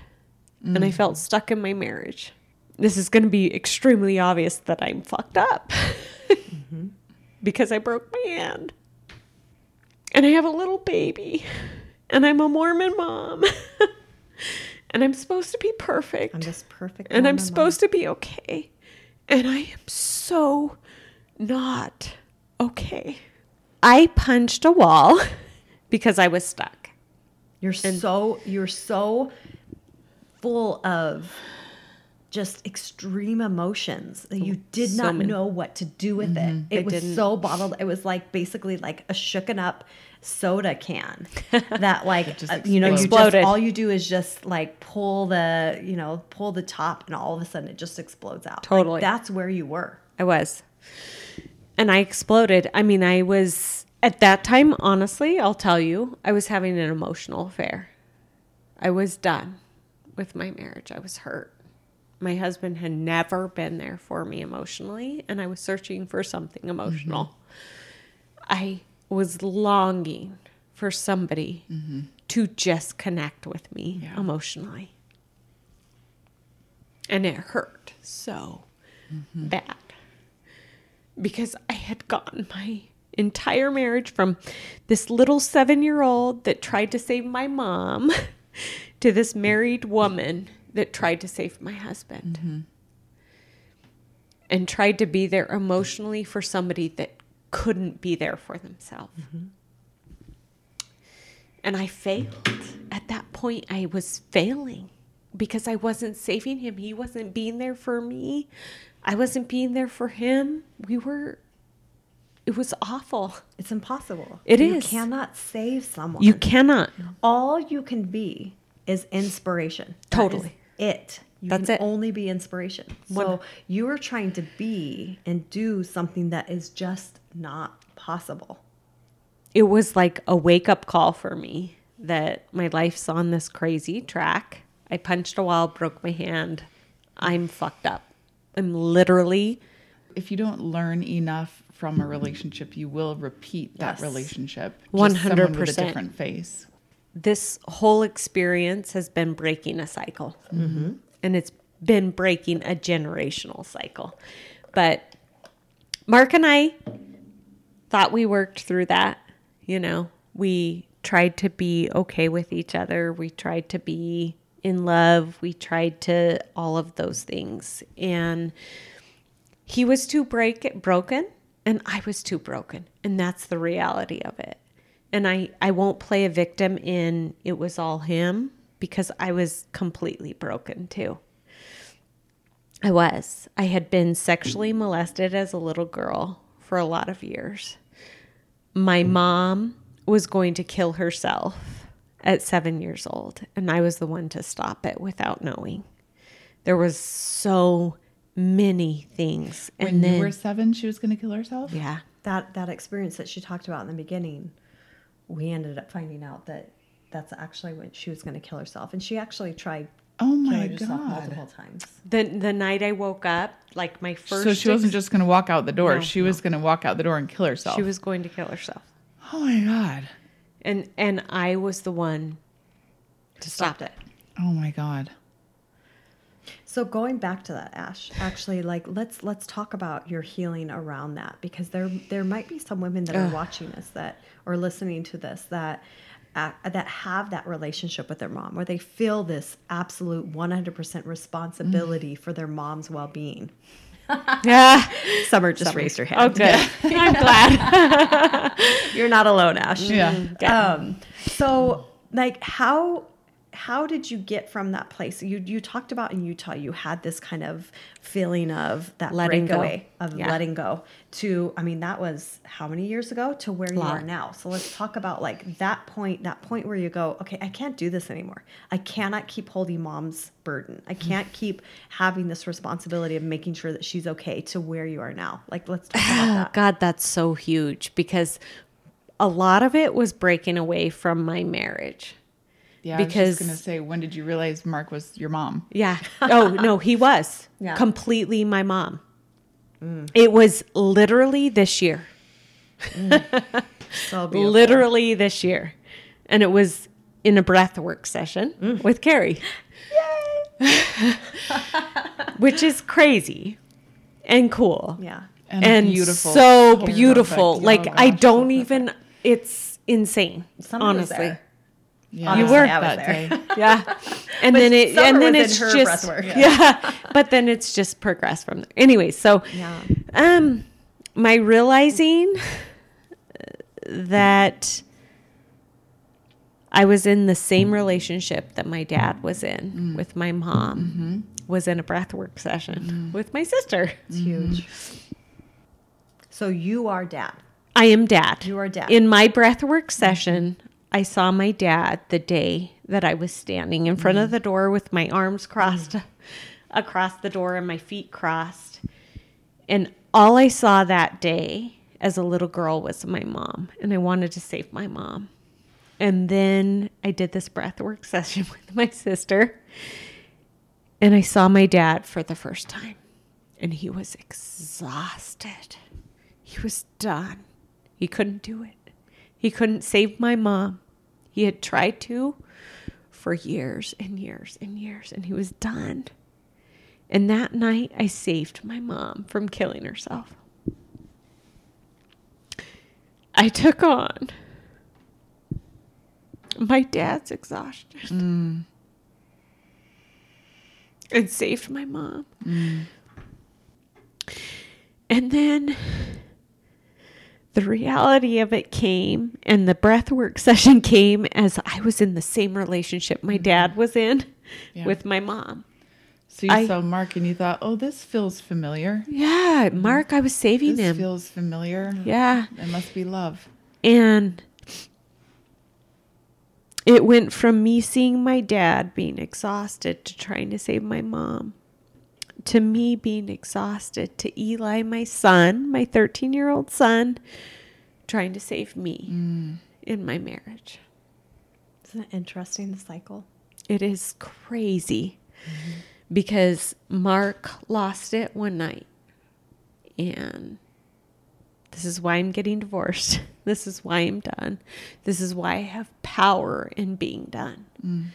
and I felt stuck in my marriage. This is going to be extremely obvious that I'm fucked up because I broke my hand. And I have a little baby, and I'm a Mormon mom, and I'm supposed to be perfect. I'm just perfect. And I'm supposed to be okay. And I am so not okay. I punched a wall because I was stuck. You're so full of just extreme emotions that you did not know what to do with it. It was so bottled. It was like basically like a shooken up soda can that like, exploded. You just, all you do is just like pull the top, and all of a sudden it just explodes out. Totally. Like, that's where you were. I was. And I exploded. I mean, I was at that time, honestly, I'll tell you, I was having an emotional affair. I was done with my marriage. I was hurt. My husband had never been there for me emotionally, and I was searching for something emotional. I was longing for somebody to just connect with me emotionally. And it hurt so bad, because I had gotten my entire marriage from this little 7-year-old that tried to save my mom to this married woman that tried to save my husband and tried to be there emotionally for somebody that couldn't be there for themselves. And I failed. At that point, I was failing because I wasn't saving him. He wasn't being there for me. I wasn't being there for him. It was awful. It's impossible. You cannot save someone. You cannot. All you can be is inspiration. Totally. You can only be inspiration. So you are trying to be and do something that is just not possible. It was like a wake-up call for me that my life's on this crazy track. I punched a wall, broke my hand. I'm fucked up. I'm literally... If you don't learn enough from a relationship, you will repeat that relationship. 100%. Just someone with a different face. This whole experience has been breaking a cycle, and it's been breaking a generational cycle. But Mark and I thought we worked through that. You know, we tried to be okay with each other. We tried to be in love. We tried to all of those things. And he was too broken, and I was too broken. And that's the reality of it. And I won't play a victim in it was all him, because I was completely broken too. I was. I had been sexually molested as a little girl for a lot of years. My mom was going to kill herself at 7 years old, and I was the one to stop it without knowing. There was so many things. And when you were 7, she was going to kill herself? Yeah. That experience that she talked about in the beginning... We ended up finding out that that's actually when she was going to kill herself. And she actually tried herself multiple times. The night I woke up, like my first... So she wasn't just going to walk out the door. No, she was going to walk out the door and kill herself. She was going to kill herself. Oh, my God. And I was the one to stop it. Oh, my God. So going back to that, Ash, actually, like let's talk about your healing around that, because there might be some women that are watching us that or listening to this that have that relationship with their mom where they feel this absolute 100% responsibility for their mom's well-being. Yeah. Summer just raised her hand. Okay. Yeah. I'm glad. You're not alone, Ash. Yeah. So like how how did you get from that place? You talked about in Utah, you had this kind of feeling of that breakaway of letting go to, I mean, that was how many years ago to where you are now. So let's talk about like that point where you go, okay, I can't do this anymore. I cannot keep holding mom's burden. I can't keep having this responsibility of making sure that she's okay to where you are now. Like, let's talk about that. God, that's so huge because a lot of it was breaking away from my marriage. Yeah, because I was just going to say, when did you realize Mark was your mom? Yeah. Oh, no, he was completely my mom. Mm. It was literally this year. Mm. So beautiful. Literally this year. And it was in a breathwork session with Carrie. Yay! Which is crazy and cool. Yeah. And beautiful. So beautiful. Like, oh, I don't even, it's insane, honestly. Yeah. Honestly, you were that day. Yeah. And then it, and then it's just, but then it's just progressed from there. Anyway, so, my realizing that I was in the same relationship that my dad was in with my mom was in a breathwork session with my sister. It's huge. So you are dad. I am dad. You are dad. In my breathwork session, I saw my dad the day that I was standing in front of the door with my arms crossed across the door and my feet crossed. And all I saw that day as a little girl was my mom. And I wanted to save my mom. And then I did this breathwork session with my sister. And I saw my dad for the first time. And he was exhausted. He was done. He couldn't do it. He couldn't save my mom. He had tried to for years and years and years, and he was done. And that night, I saved my mom from killing herself. I took on my dad's exhaustion and saved my mom. Mm. And then the reality of it came, and the breathwork session came as I was in the same relationship my dad was in with my mom. So you saw Mark and you thought, oh, this feels familiar. Yeah, Mark, I was saving him. This feels familiar. Yeah. It must be love. And it went from me seeing my dad being exhausted to trying to save my mom, to me being exhausted, to Eli, my son, my 13-year-old son, trying to save me in my marriage. Isn't it interesting, the cycle? It is crazy because Mark lost it one night. And this is why I'm getting divorced. This is why I'm done. This is why I have power in being done.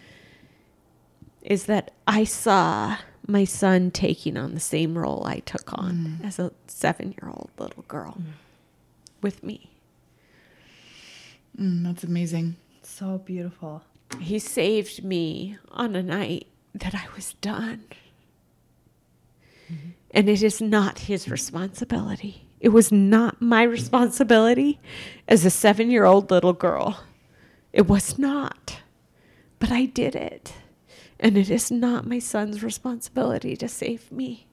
Is that I saw my son taking on the same role I took on as a 7-year-old little girl with me. That's amazing. So beautiful. He saved me on a night that I was done. And it is not his responsibility. It was not my responsibility as a 7-year-old little girl. It was not. But I did it. And it is not my son's responsibility to save me.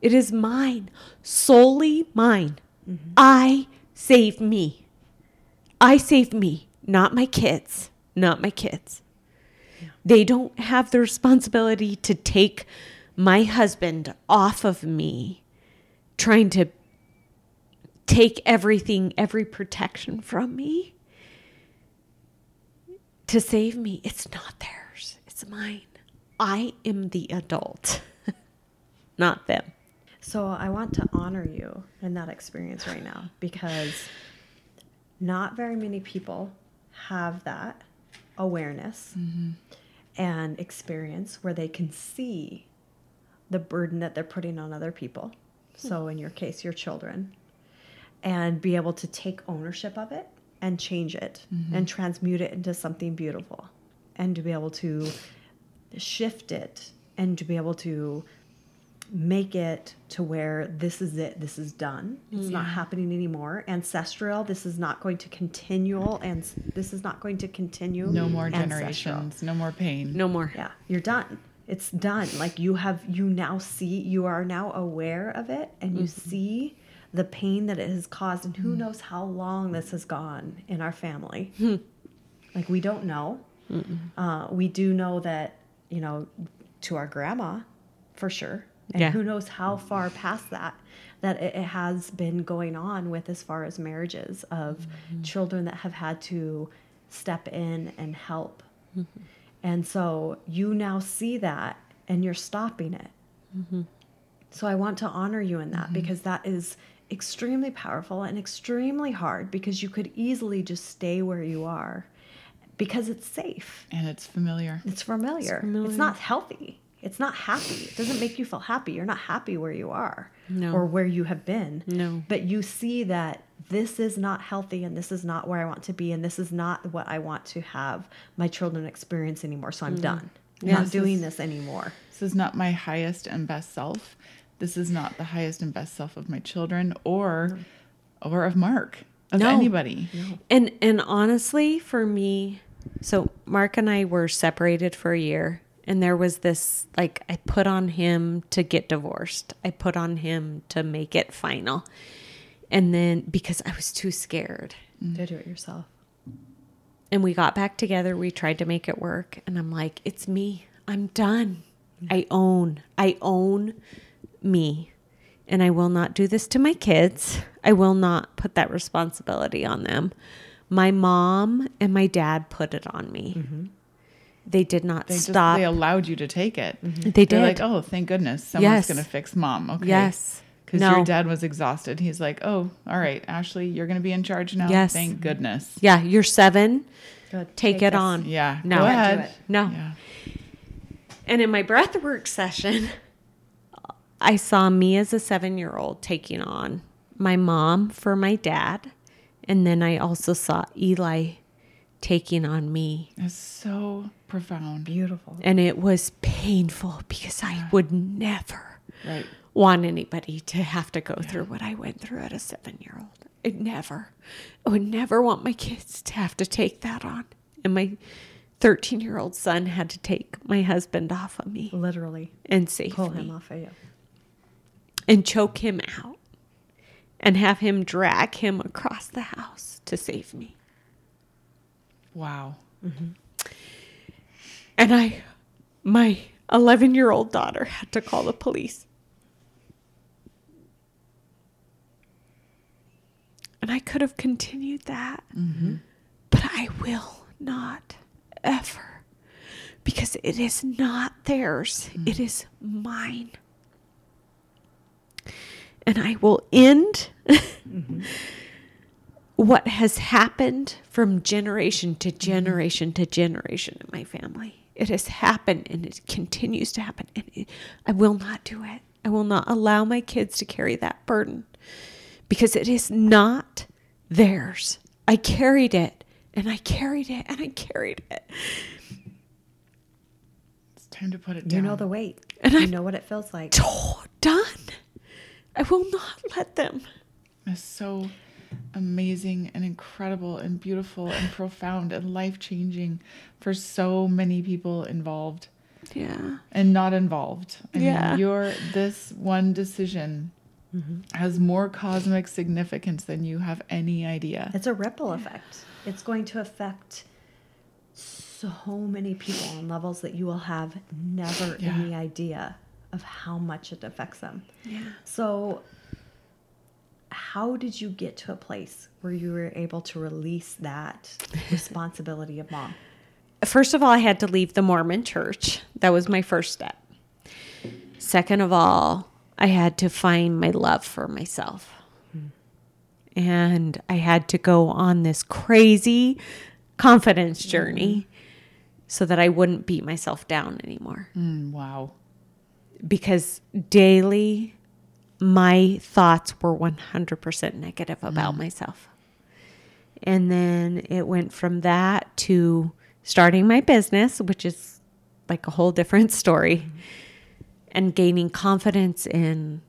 It is mine, solely mine. I save me. I save me, not my kids, not my kids. Yeah. They don't have the responsibility to take my husband off of me, trying to take everything, every protection from me to save me. It's not theirs. It's mine. I am the adult, not them. So I want to honor you in that experience right now because not very many people have that awareness and experience where they can see the burden that they're putting on other people. So in your case, your children, and be able to take ownership of it and change it and transmute it into something beautiful and to be able to shift it and to be able to make it to where this is it, this is done. It's not happening anymore. Ancestral, this is not going to continual, and this is not going to continue. No more generations, no more pain. No more. Yeah, you're done. It's done. Like you are now aware of it, and you see the pain that it has caused, and who knows how long this has gone in our family. Like, we don't know. We do know that, to our grandma, for sure. And who knows how far past that it has been going on with, as far as marriages of children that have had to step in and help. And so you now see that, and you're stopping it. So I want to honor you in that, because that is extremely powerful and extremely hard, because you could easily just stay where you are, because it's safe. And it's familiar. It's not healthy. It's not happy. It doesn't make you feel happy. You're not happy where you are or where you have been. No. But you see that this is not healthy, and this is not where I want to be, and this is not what I want to have my children experience anymore. So I'm done. I'm not doing this anymore. This is not my highest and best self. This is not the highest and best self of my children or of Mark, of anybody. No. And honestly, for me, so Mark and I were separated for a year. And there was this, like, I put on him to get divorced. I put on him to make it final. And then, because I was too scared. To do it yourself. And we got back together. We tried to make it work. And I'm like, it's me. I'm done. I own me. And I will not do this to my kids. I will not put that responsibility on them. My mom and my dad put it on me. They did not stop. They allowed you to take it. They're like, oh, thank goodness. Someone's going to fix mom. Okay. Yes. Because your dad was exhausted. He's like, oh, all right, Ashley, you're going to be in charge now. Yes. Thank goodness. Yeah. You're 7. Good. Take it on. Yeah. No. Go ahead. No. Yeah. And in my breathwork session, I saw me as a 7-year-old taking on my mom for my dad. And then I also saw Eli taking on me. That's so profound. Beautiful. And it was painful, because I would never want anybody to have to go through what I went through at a 7-year-old. I would never want my kids to have to take that on. And my 13-year-old son had to take my husband off of me. Literally. And save me. Pull him off of you. And choke him out. And have him drag him across the house to save me. Wow. And my 11-year-old daughter had to call the police. And I could have continued that, but I will not ever, because it is not theirs. It is mine. And I will end what has happened from generation to generation to generation in my family. It has happened, and it continues to happen. And I will not do it. I will not allow my kids to carry that burden, because it is not theirs. I carried it, and I carried it, and I carried it. It's time to put it down. You know the weight. And I know what it feels like. Done. I will not let them. It's so amazing and incredible and beautiful and profound and life-changing for so many people involved. Yeah. And not involved. I mean, this one decision has more cosmic significance than you have any idea. It's a ripple effect. It's going to affect so many people on levels that you will have never any idea of how much it affects them. Yeah. So how did you get to a place where you were able to release that responsibility of mom? First of all, I had to leave the Mormon church. That was my first step. Second of all, I had to find my love for myself. And I had to go on this crazy confidence journey so that I wouldn't beat myself down anymore. Wow. Because daily, my thoughts were 100% negative about myself. And then it went from that to starting my business, which is like a whole different story. and gaining confidence in,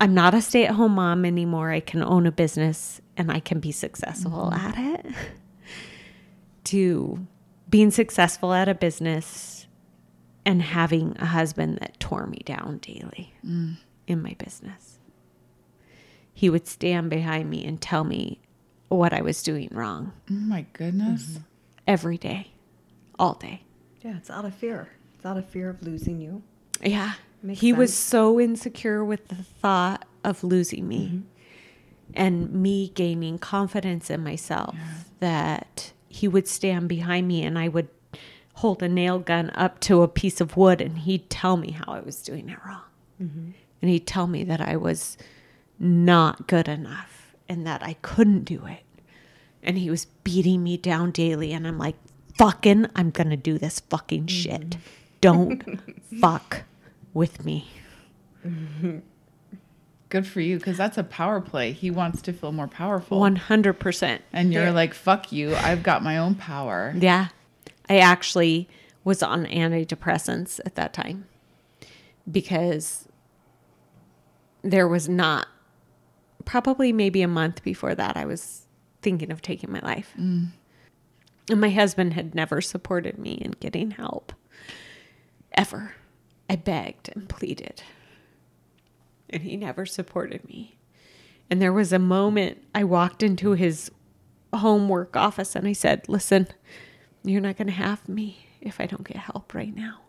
I'm not a stay-at-home mom anymore. I can own a business and I can be successful at it. To being successful at a business and having a husband that tore me down daily in my business. He would stand behind me and tell me what I was doing wrong. Oh my goodness. Mm-hmm. Every day, all day. Yeah, it's out of fear. It's out of fear of losing you. Yeah. He was so insecure with the thought of losing me and me gaining confidence in myself that he would stand behind me and I would hold a nail gun up to a piece of wood and he'd tell me how I was doing it wrong. Mm-hmm. And he'd tell me that I was not good enough and that I couldn't do it. And he was beating me down daily. And I'm like, fucking, I'm going to do this fucking shit. Don't fuck with me. Good for you, because that's a power play. He wants to feel more powerful. 100%. And you're like, fuck you, I've got my own power. Yeah. I actually was on antidepressants at that time because there was not, probably maybe a month before that, I was thinking of taking my life. And my husband had never supported me in getting help, ever. I begged and pleaded, and he never supported me. And there was a moment I walked into his homework office and I said, listen, you're not going to have me if I don't get help right now.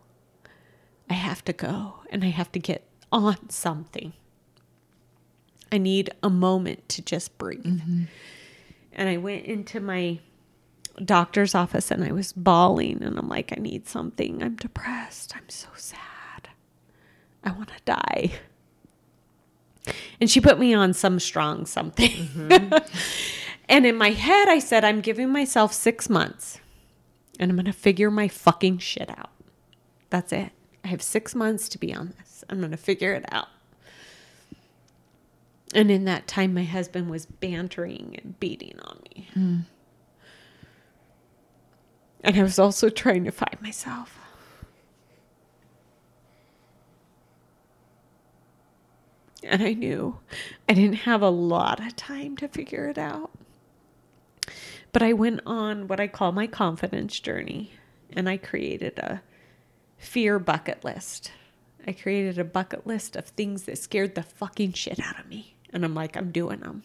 I have to go and I have to get on something. I need a moment to just breathe. And I went into my doctor's office and I was bawling and I'm like, I need something. I'm depressed. I'm so sad. I want to die. And she put me on some strong something. And in my head, I said, I'm giving myself 6 months and I'm going to figure my fucking shit out. That's it. I have 6 months to be on this. I'm going to figure it out. And in that time, my husband was bantering and beating on me. And I was also trying to find myself. And I knew I didn't have a lot of time to figure it out. But I went on what I call my confidence journey. And I created a fear bucket list. I created a bucket list of things that scared the fucking shit out of me. And I'm like, I'm doing them.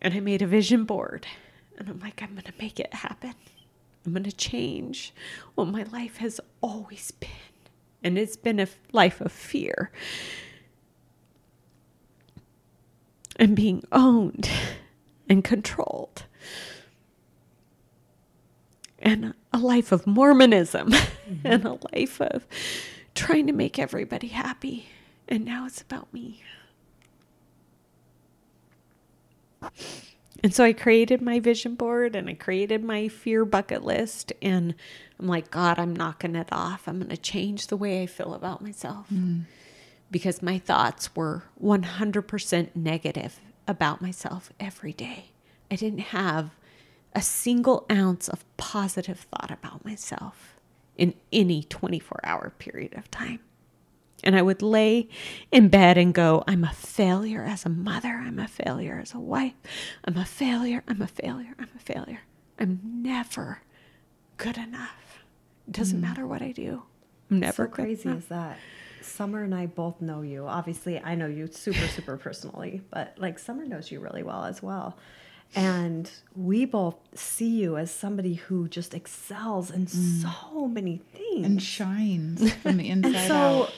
And I made a vision board. And I'm like, I'm going to make it happen. I'm going to change what my life has always been. And it's been a life of fear and being owned and controlled and a life of Mormonism and a life of trying to make everybody happy. And now it's about me. And so I created my vision board and I created my fear bucket list. And I'm like, God, I'm knocking it off. I'm going to change the way I feel about myself because my thoughts were 100% negative about myself every day. I didn't have a single ounce of positive thought about myself in any 24-hour period of time. And I would lay in bed and go, I'm a failure as a mother. I'm a failure as a wife. I'm a failure. I'm a failure. I'm a failure. I'm never good enough. It doesn't matter what I do. I'm never good enough. So crazy is that. Summer and I both know you. Obviously, I know you super, super personally, but like Summer knows you really well as well. And we both see you as somebody who just excels in so many things. And shines from the inside and so, out.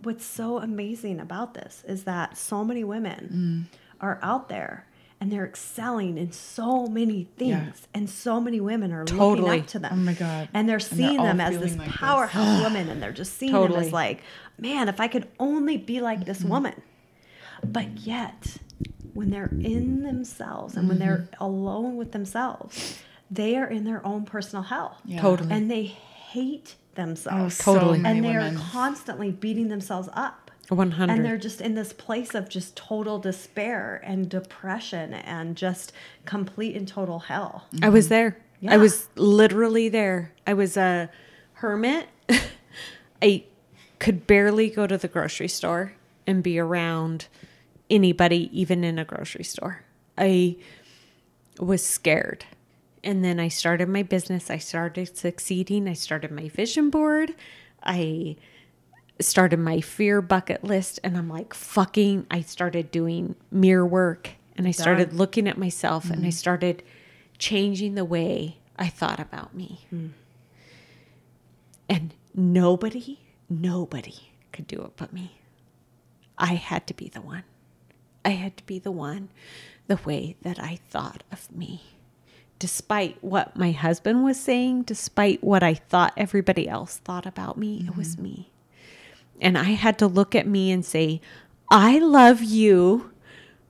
What's so amazing about this is that so many women are out there and they're excelling in so many things. And so many women are looking up to them. Oh my God. And they're seeing them as this like powerhouse woman. And they're just seeing them as like, man, if I could only be like this woman. But yet, when they're in themselves and when they're alone with themselves, they are in their own personal hell. Yeah. Totally. And they hate themselves. Oh, totally. So and they're constantly beating themselves up. 100. And they're just in this place of just total despair and depression and just complete and total hell. I was there. Yeah. I was literally there. I was a hermit. I could barely go to the grocery store and be around anybody, even in a grocery store. I was scared. And then I started my business. I started succeeding. I started my vision board. I started my fear bucket list. And I'm like, fucking, I started doing mirror work. And I started looking at myself. Mm-hmm. And I started changing the way I thought about me. Mm. And nobody could do it but me. I had to be the one. I had to be the one the way that I thought of me. Despite what my husband was saying, despite what I thought everybody else thought about me, mm-hmm. It was me. And I had to look at me and say, I love you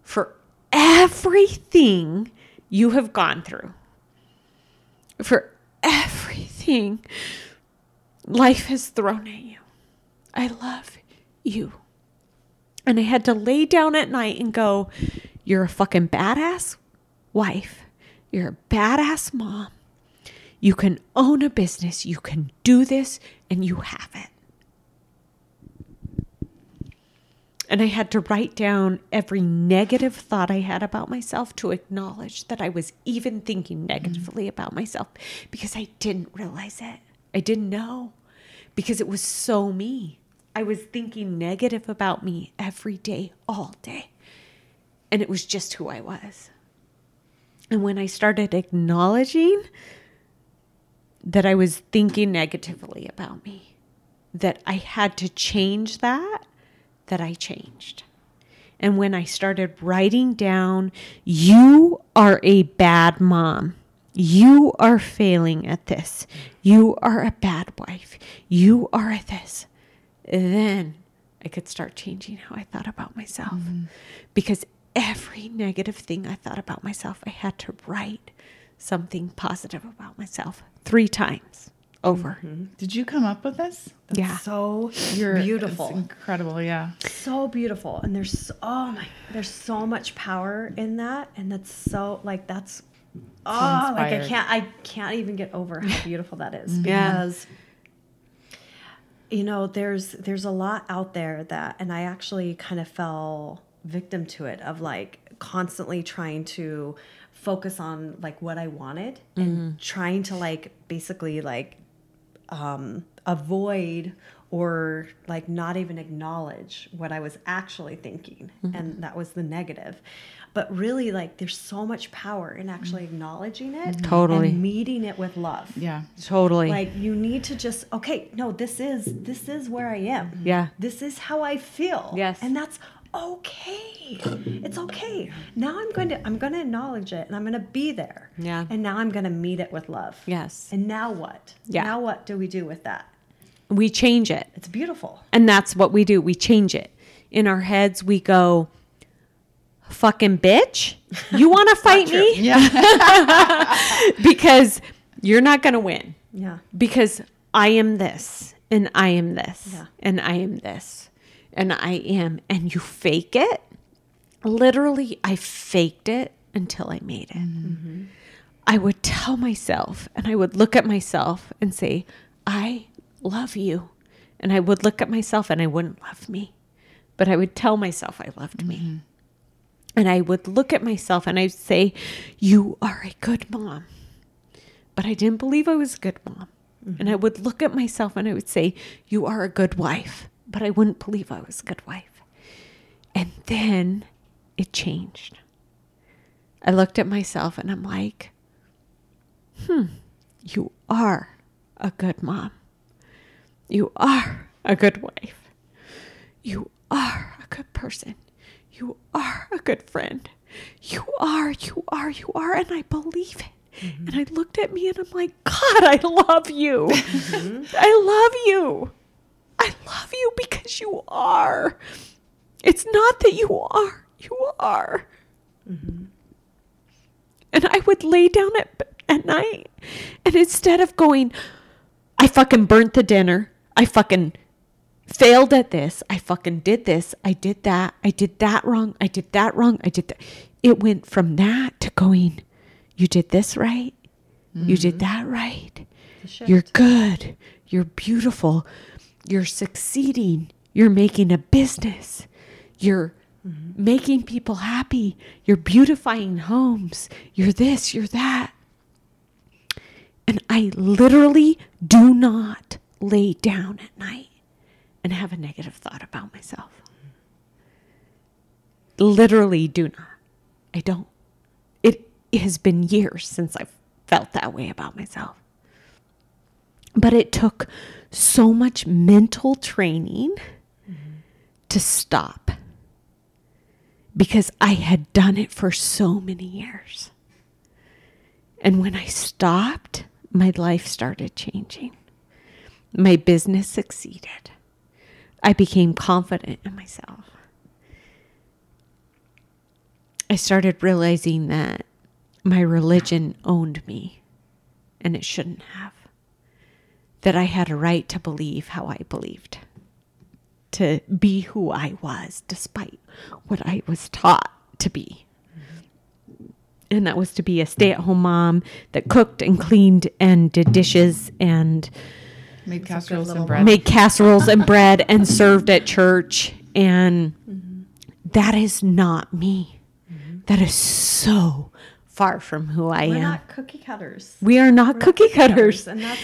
for everything you have gone through. For everything life has thrown at you. I love you. And I had to lay down at night and go, you're a fucking badass wife. You're a badass mom. You can own a business. You can do this, and you have it. And I had to write down every negative thought I had about myself to acknowledge that I was even thinking negatively about myself, because I didn't realize it. I didn't know, because it was so me. I was thinking negative about me every day, all day. And it was just who I was. And when I started acknowledging that I was thinking negatively about me, that I had to change that I changed. And when I started writing down, you are a bad mom. You are failing at this. You are a bad wife. You are a this. Then I could start changing how I thought about myself. Mm-hmm. Because every negative thing I thought about myself, I had to write something positive about myself 3 times over. Mm-hmm. Did you come up with this? That's so beautiful. It's incredible, yeah. So beautiful. And there's so much power in that. And that's so, like, that's, oh, like I can't even get over how beautiful that is. Because, you know, there's a lot out there that, and I actually kind of fell victim to it, of like constantly trying to focus on like what I wanted, mm-hmm. and trying to like basically like avoid or like not even acknowledge what I was actually thinking, mm-hmm. and that was the negative. But really, like, there's so much power in actually acknowledging it, totally, and meeting it with love. Yeah, totally. Like, you need to just, okay, no, this is where I am. Yeah, this is how I feel. Yes, and that's okay. It's okay. Now I'm going to acknowledge it, and I'm going to be there. Yeah. And now I'm going to meet it with love. Yes. And now what? Yeah. Now what do we do with that? We change it. It's beautiful. And that's what we do. We change it. In our heads, we go, fucking bitch, you want to fight me? Yeah. Because you're not going to win. Yeah. Because I am this, and I am this, and I am this. And I am, and you fake it. Literally, I faked it until I made it. Mm-hmm. I would tell myself, and I would look at myself and say, I love you. And I would look at myself, and I wouldn't love me. But I would tell myself I loved me. And I would look at myself, and I'd say, you are a good mom. But I didn't believe I was a good mom. Mm-hmm. And I would look at myself, and I would say, you are a good wife. But I wouldn't believe I was a good wife. And then it changed. I looked at myself, and I'm like, you are a good mom. You are a good wife. You are a good person. You are a good friend. You are. And I believe it. Mm-hmm. And I looked at me, and I'm like, God, I love you. Mm-hmm. I love you. I love you because you are. It's not that you are. You are. Mm-hmm. And I would lay down at night. And instead of going, I fucking burnt the dinner. I fucking failed at this. I fucking did this. I did that. I did that wrong. I did that wrong. I did that. It went from that to going, you did this right. Mm-hmm. You did that right. You're good. You're beautiful. You're succeeding. You're making a business. You're mm-hmm. making people happy. You're beautifying homes. You're this, you're that. And I literally do not lay down at night and have a negative thought about myself. Literally do not. I don't. It has been years since I've felt that way about myself. But it took so much mental training mm-hmm. to stop, because I had done it for so many years. And when I stopped, my life started changing. My business succeeded. I became confident in myself. I started realizing that my religion owned me, and it shouldn't have. That I had a right to believe how I believed, to be who I was, despite what I was taught to be. And that was to be a stay-at-home mom that cooked and cleaned and did dishes and made casseroles and bread. Made casseroles and bread and served at church. And mm-hmm. that is not me. Mm-hmm. That is so far from who I am. We're not cookie cutters. We are not cookie cutters. And that's...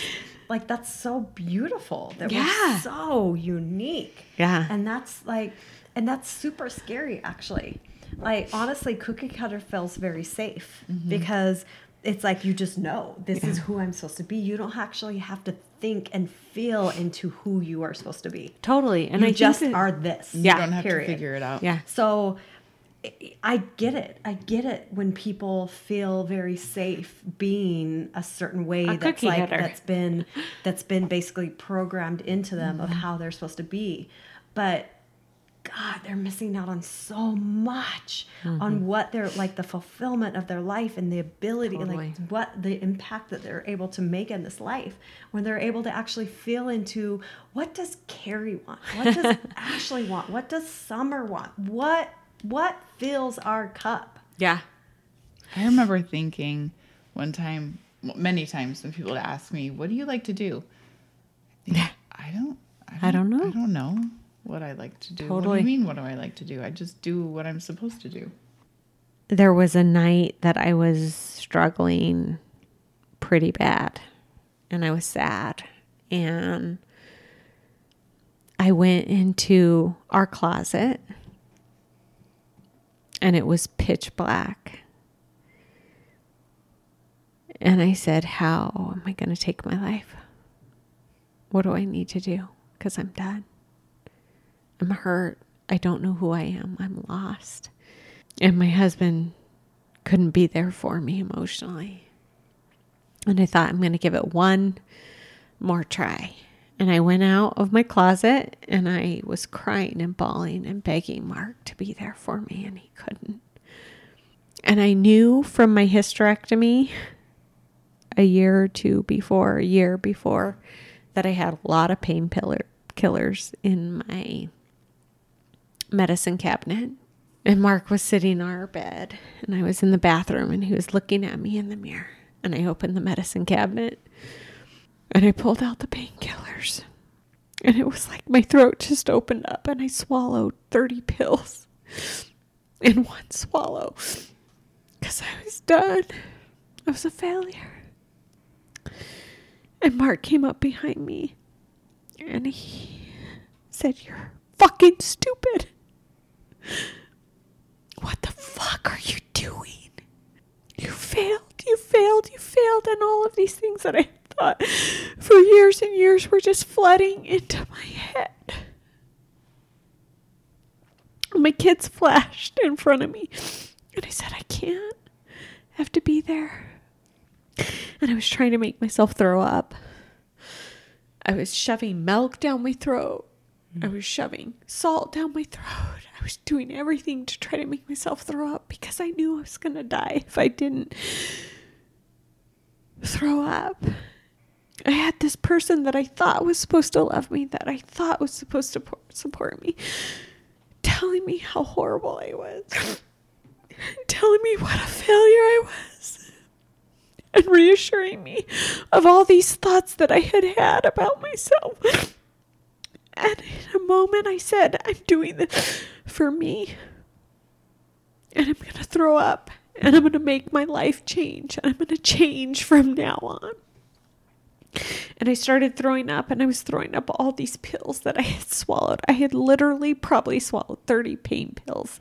like, that's so beautiful. That was so unique. Yeah. And that's like, and that's super scary, actually. Like, honestly, cookie cutter feels very safe mm-hmm. because it's like, you just know this is who I'm supposed to be. You don't actually have to think and feel into who you are supposed to be. Totally. And you just are this. Yeah. You don't have to figure it out. Yeah. So I get it. I get it when people feel very safe being a certain way that's been basically programmed into them mm-hmm. of how they're supposed to be. But God, they're missing out on so much mm-hmm. on what they're like, the fulfillment of their life and the ability, like what the impact that they're able to make in this life when they're able to actually feel into, what does Carrie want? What does Ashley want? What does Summer want? What fills our cup? Yeah. I remember thinking one time, many times when people would ask me, what do you like to do? I don't know. I don't know what I like to do. Totally. What do you mean, what do I like to do? I just do what I'm supposed to do. There was a night that I was struggling pretty bad, and I was sad. And I went into our closet, and it was pitch black. And I said, how am I going to take my life? What do I need to do? Because I'm done. I'm hurt. I don't know who I am. I'm lost. And my husband couldn't be there for me emotionally. And I thought, I'm going to give it one more try. And I went out of my closet, and I was crying and bawling and begging Mark to be there for me, and he couldn't. And I knew from my hysterectomy a year before, that I had a lot of painkillers in my medicine cabinet. And Mark was sitting on our bed, and I was in the bathroom, and he was looking at me in the mirror. And I opened the medicine cabinet, and I pulled out the painkillers, and it was like my throat just opened up, and I swallowed 30 pills in one swallow because I was done. I was a failure. And Mark came up behind me, and he said, you're fucking stupid. What the fuck are you doing? You failed. And all of these things that I thought for years and years were just flooding into my head. My kids flashed in front of me, and I said, I can't have to be there. And I was trying to make myself throw up. I was shoving milk down my throat. I was shoving salt down my throat. I was doing everything to try to make myself throw up because I knew I was going to die if I didn't throw up. I had this person that I thought was supposed to love me, that I thought was supposed to support me, telling me how horrible I was, telling me what a failure I was, and reassuring me of all these thoughts that I had had about myself. And in a moment I said, I'm doing this for me. And I'm going to throw up. And I'm going to make my life change. And I'm going to change from now on. And I started throwing up, and I was throwing up all these pills that I had swallowed. I had literally probably swallowed 30 pain pills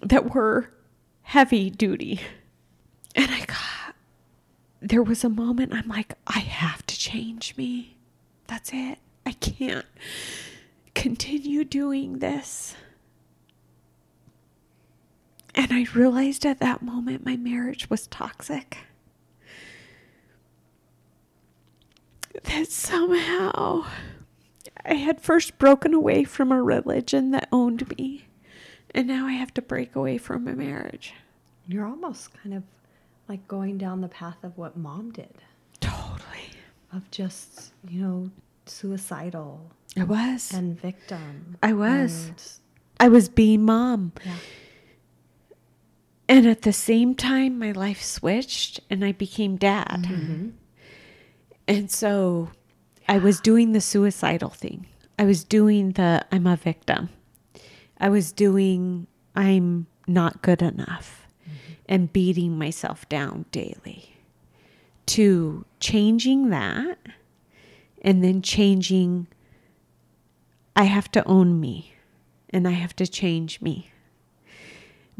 that were heavy duty. And there was a moment I'm like, I have to change me. That's it. I can't continue doing this. And I realized at that moment my marriage was toxic. That somehow I had first broken away from a religion that owned me. And now I have to break away from a marriage. You're almost kind of like going down the path of what Mom did. Totally. Of just, suicidal. I was. And victim. I was. And I was being Mom. Yeah. And at the same time, my life switched and I became Dad. Mm-hmm. And so I was doing the suicidal thing. I was doing I'm a victim. I was doing I'm not good enough, mm-hmm. and beating myself down daily, to changing that, and then changing I have to own me and I have to change me,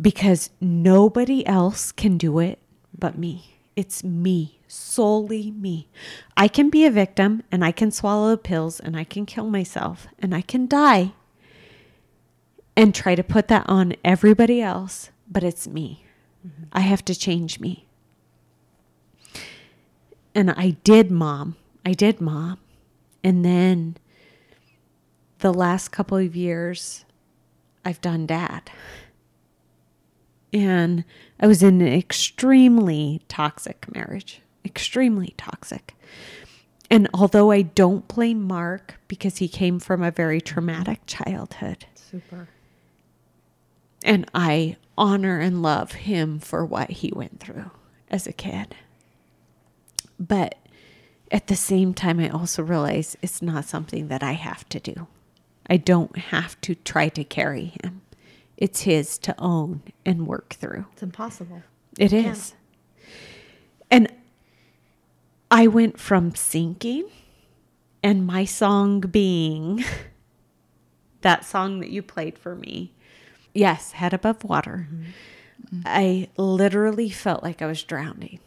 because nobody else can do it but me. It's me, solely me. I can be a victim and I can swallow the pills and I can kill myself and I can die and try to put that on everybody else, but it's me. Mm-hmm. I have to change me. And I did, Mom. And then the last couple of years, I've done Dad. And I was in an extremely toxic marriage, extremely toxic. And although I don't blame Mark, because he came from a very traumatic childhood. Super. And I honor and love him for what he went through as a kid. But at the same time, I also realize it's not something that I have to do. I don't have to try to carry him. It's his to own and work through. It's impossible. It is. And I went from sinking, and my song being that song that you played for me. Yes, Head Above Water. Mm-hmm. I literally felt like I was drowning,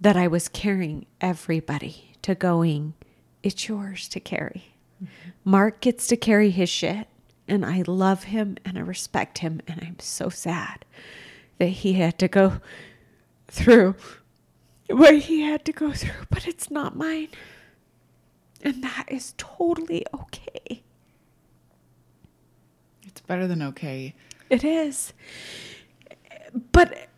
that I was carrying everybody, to going, it's yours to carry. Mm-hmm. Mark gets to carry his shit. And I love him and I respect him. And I'm so sad that he had to go through what he had to go through. But it's not mine. And that is totally okay. It's better than okay. It is. But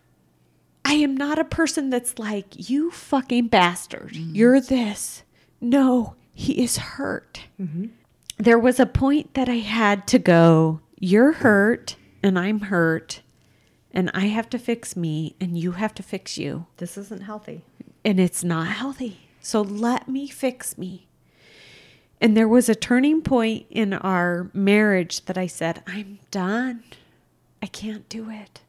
I am not a person that's like, you fucking bastard. Mm-hmm. You're this. No, he is hurt. Mm-hmm. There was a point that I had to go, you're hurt and I'm hurt and I have to fix me and you have to fix you. This isn't healthy. And it's not healthy. So let me fix me. And there was a turning point in our marriage that I said, I'm done. I can't do it.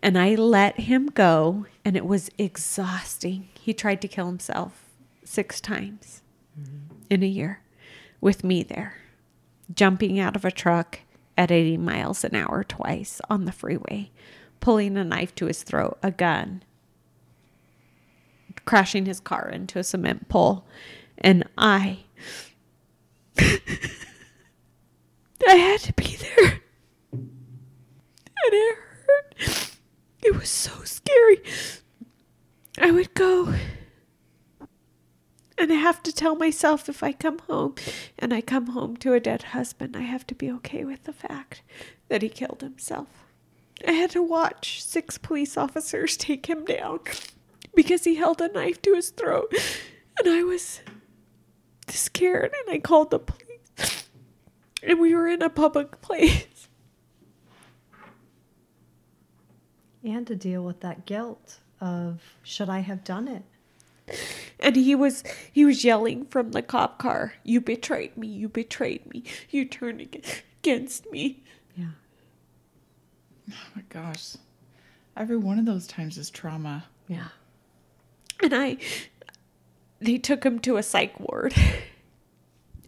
And I let him go, and it was exhausting. He tried to kill himself 6 times. Mm-hmm. In a year with me there, jumping out of a truck at 80 miles an hour twice on the freeway, pulling a knife to his throat, a gun, crashing his car into a cement pole. And I had to be there, and it hurt. It was so scary. I would go, and I have to tell myself, if I come home and I come home to a dead husband, I have to be okay with the fact that he killed himself. I had to watch 6 police officers take him down because he held a knife to his throat. And I was scared, and I called the police. And we were in a public place. And to deal with that guilt of, should I have done it? And he was yelling from the cop car, you betrayed me, you betrayed me, you turned against me. Yeah. Oh my gosh. Every one of those times is trauma. Yeah. And they took him to a psych ward.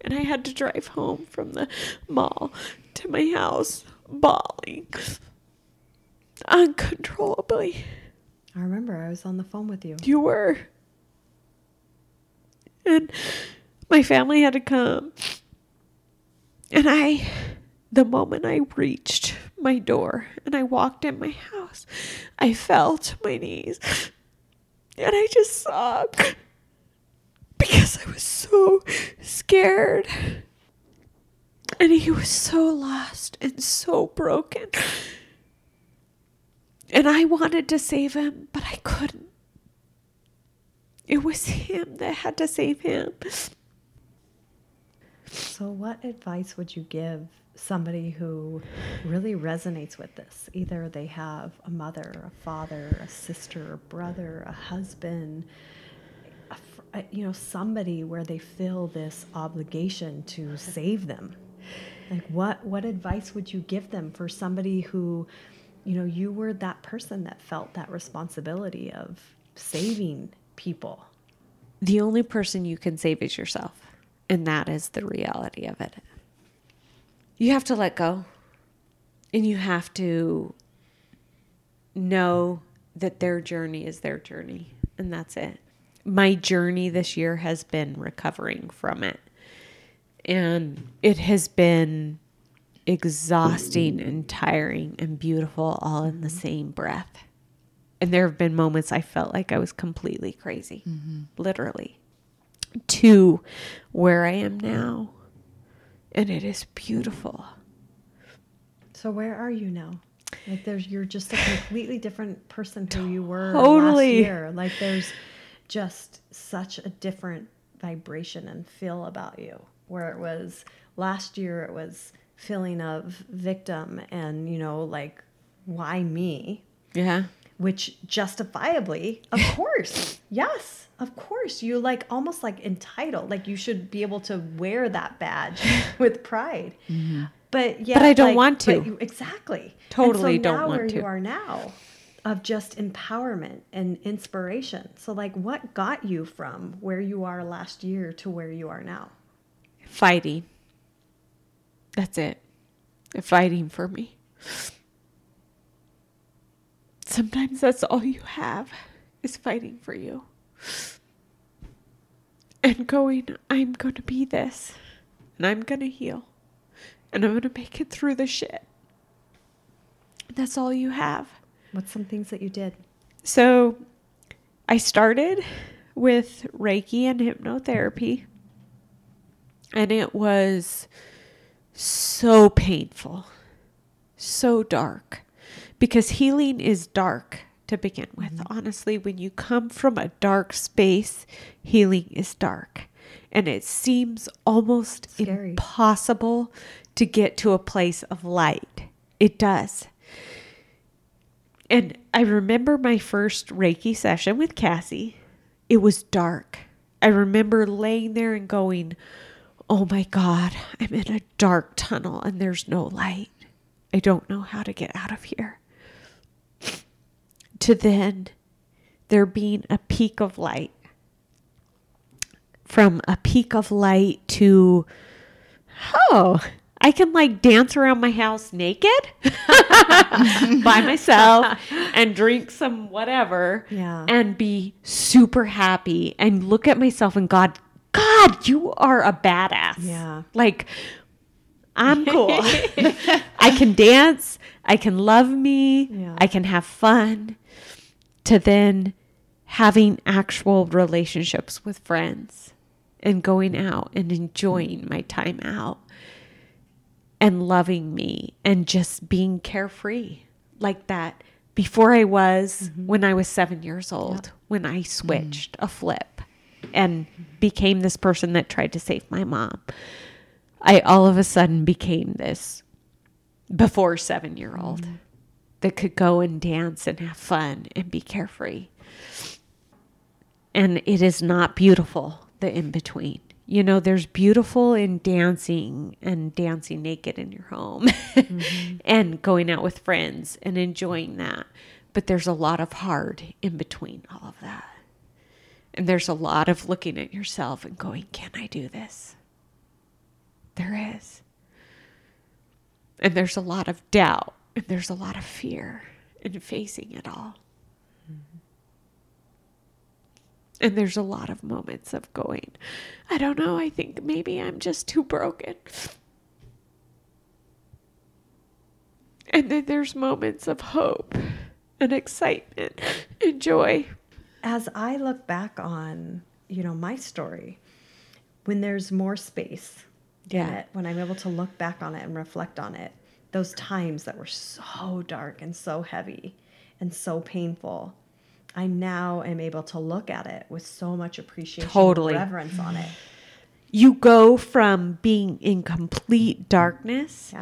And I had to drive home from the mall to my house, bawling uncontrollably. I remember I was on the phone with you. You were. And my family had to come. And the moment I reached my door and I walked in my house, I fell to my knees. And I just sobbed because I was so scared. And he was so lost and so broken. And I wanted to save him, but I couldn't. It was him that had to save him. So what advice would you give somebody who really resonates with this? Either they have a mother, a father, a sister, a brother, a husband, somebody where they feel this obligation to save them. Like what advice would you give them for somebody who, you were that person that felt that responsibility of saving people? The only person you can save is yourself. And that is the reality of it. You have to let go. And you have to know that their journey is their journey. And that's it. My journey this year has been recovering from it. And it has been exhausting and tiring and beautiful all in the same breath. And there have been moments I felt like I was completely crazy, literally, to where I am now. And it is beautiful. So where are you now? Like you're just a completely different person who you were totally. Last year. Like there's just such a different vibration and feel about you. Where it was last year, it was feeling of victim and, why me? Yeah. Which justifiably, of course, yes, of course. You almost entitled, you should be able to wear that badge with pride. Mm-hmm. But yeah, but I don't want to. Exactly. Totally don't want to. And so now where you are now of just empowerment and inspiration. So what got you from where you are last year to where you are now? Fighting. That's it. Fighting for me. Sometimes that's all you have is fighting for you. And going, I'm going to be this. And I'm going to heal. And I'm going to make it through the shit. That's all you have. What's some things that you did? So I started with Reiki and hypnotherapy. And it was so painful. So dark. Because healing is dark to begin with. Mm-hmm. Honestly, when you come from a dark space, healing is dark. And it seems almost scary. Impossible to get to a place of light. It does. And I remember my first Reiki session with Cassie. It was dark. I remember laying there and going, oh my God, I'm in a dark tunnel and there's no light. I don't know how to get out of here. To then there being a peak of light. From a peak of light to, I can dance around my house naked by myself and drink some whatever and be super happy and look at myself and God, you are a badass. Yeah. I'm cool. I can dance. I can love me. Yeah. I can have fun. To then having actual relationships with friends and going out and enjoying my time out and loving me and just being carefree like that. Before I was when I was 7 years old, when I switched a flip and became this person that tried to save my mom. I all of a sudden became this before 7-year-old that could go and dance and have fun and be carefree. And it is not beautiful, the in-between. You know, there's beautiful in dancing and dancing naked in your home mm-hmm. and going out with friends and enjoying that. But there's a lot of hard in between all of that. And there's a lot of looking at yourself and going, can I do this? There is. And there's a lot of doubt. And there's a lot of fear in facing it all. Mm-hmm. And there's a lot of moments of going, I don't know, I think maybe I'm just too broken. And then there's moments of hope and excitement and joy. As I look back on, you know, my story, when there's more space in it, when I'm able to look back on it and reflect on it, those times that were so dark and so heavy and so painful, I now am able to look at it with so much appreciation and reverence on it. You go from being in complete darkness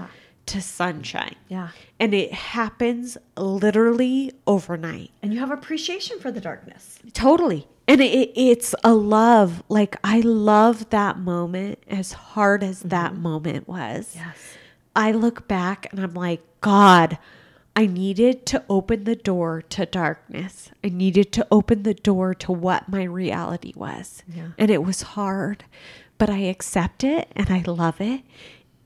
to sunshine. Yeah. And it happens literally overnight. And you have appreciation for the darkness. Totally. And it's a love. Like, I love that moment, as hard as mm-hmm. that moment was. Yes. I look back and I'm like, God, I needed to open the door to darkness. I needed to open the door to what my reality was. Yeah. And it was hard, but I accept it and I love it.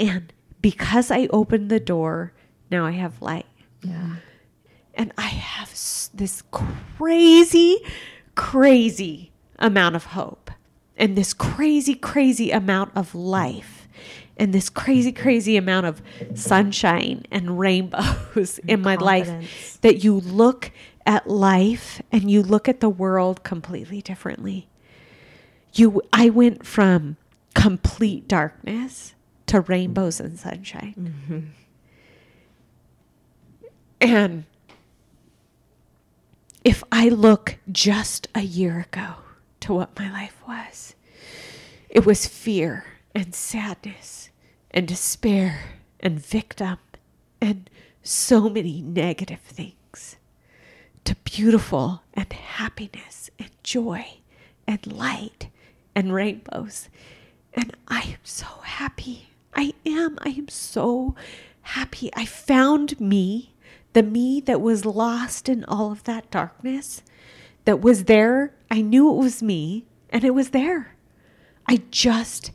And because I opened the door, now I have light. Yeah. And I have this crazy, crazy amount of hope and this crazy, crazy amount of life. And this crazy, crazy amount of sunshine and rainbows in my life, that you look at life and you look at the world completely differently. I went from complete darkness to rainbows and sunshine. Mm-hmm. And if I look just a year ago to what my life was, it was fear and sadness and despair and victim and so many negative things, to beautiful and happiness and joy and light and rainbows. And I am so happy. I am so happy. I found me, the me that was lost in all of that darkness, that was there. I knew it was me and it was there. I just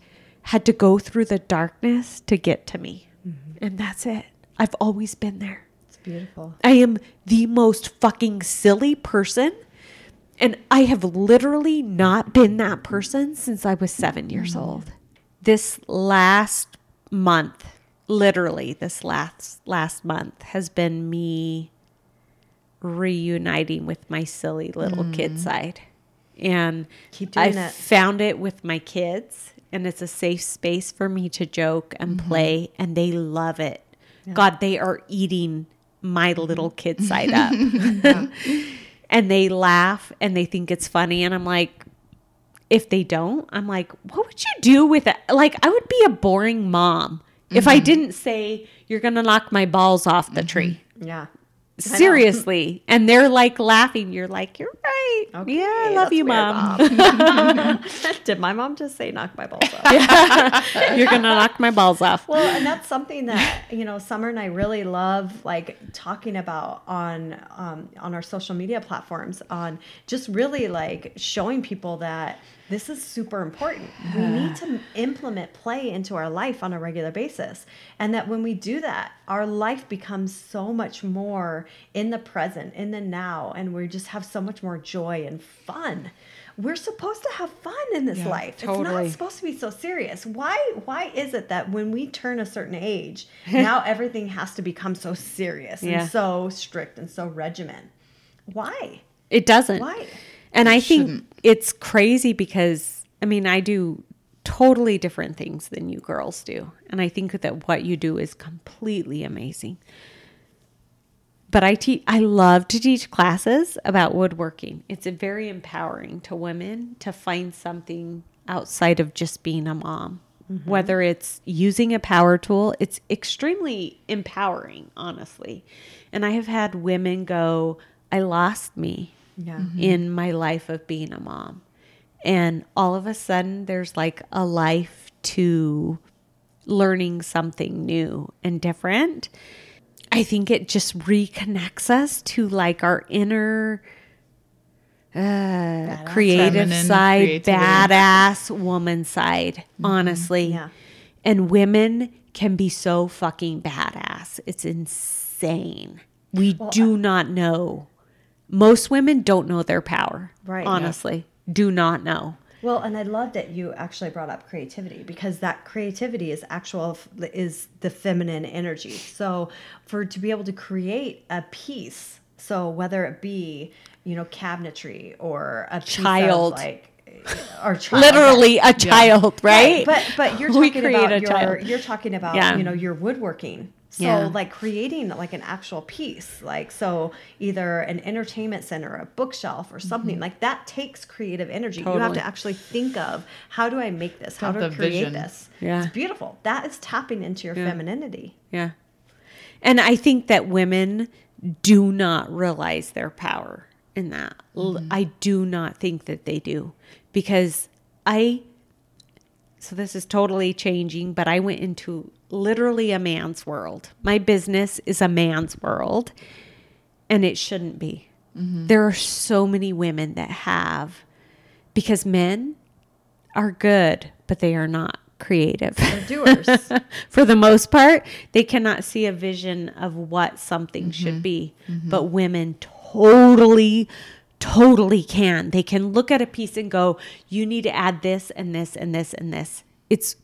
had to go through the darkness to get to me. Mm-hmm. And that's it. I've always been there. It's beautiful. I am the most fucking silly person. And I have literally not been that person since I was 7 years old. This last month, literally this last month, has been me reuniting with my silly little kid side. And I found it with my kids. And it's a safe space for me to joke and play. And they love it. Yeah. God, they are eating my little kid side up. Yeah. And they laugh and they think it's funny. And I'm like, if they don't, I'm like, what would you do with it? Like, I would be a boring mom if I didn't say, you're going to knock my balls off the tree. Yeah. Seriously. And they're like laughing. You're like, you're right. Okay, yeah, I love you, Mom. Did my mom just say knock my balls off? Yeah. You're going to knock my balls off. Well, and that's something that, you know, Summer and I really love, like, talking about on our social media platforms, on just really, like, showing people that this is super important. We need to implement play into our life on a regular basis. And that when we do that, our life becomes so much more in the present, in the now, and we just have so much more joy and fun. We're supposed to have fun in this life. Totally. It's not supposed to be so serious. Why is it that when we turn a certain age, now everything has to become so serious and so strict and so regimented? Why? It doesn't. Why? And I think it's crazy because, I mean, I do totally different things than you girls do. And I think that what you do is completely amazing. But I love to teach classes about woodworking. It's very empowering to women to find something outside of just being a mom mm-hmm. whether it's using a power tool. It's extremely empowering, honestly. And I have had women go, I lost me mm-hmm. in my life of being a mom. And all of a sudden there's like a life to learning something new and different. I think it just reconnects us to like our inner creative side, badass woman side, mm-hmm. honestly. Yeah. And women can be so fucking badass. It's insane. We do not know. Most women don't know their power, right? Honestly, yeah. do not know. Well, and I love that you actually brought up creativity, because that creativity is the feminine energy. So to be able to create a piece, so whether it be, cabinetry or a piece child, literally a child, right? But you're talking about your woodworking. So like creating like an actual piece, like, so either an entertainment center, a bookshelf or something mm-hmm. like that takes creative energy. Totally. You have to actually think of, how do I make this? How do I create this? Yeah. It's beautiful. That is tapping into your femininity. Yeah. And I think that women do not realize their power in that. Mm-hmm. I do not think that they do, because so this is totally changing, but I went into literally a man's world. My business is a man's world, and it shouldn't be. Mm-hmm. There are so many women that have, because men are good, but they are not creative. They're doers. For the most part, they cannot see a vision of what something mm-hmm. should be, mm-hmm. but women totally can. They can look at a piece and go, you need to add this and this and this and this. It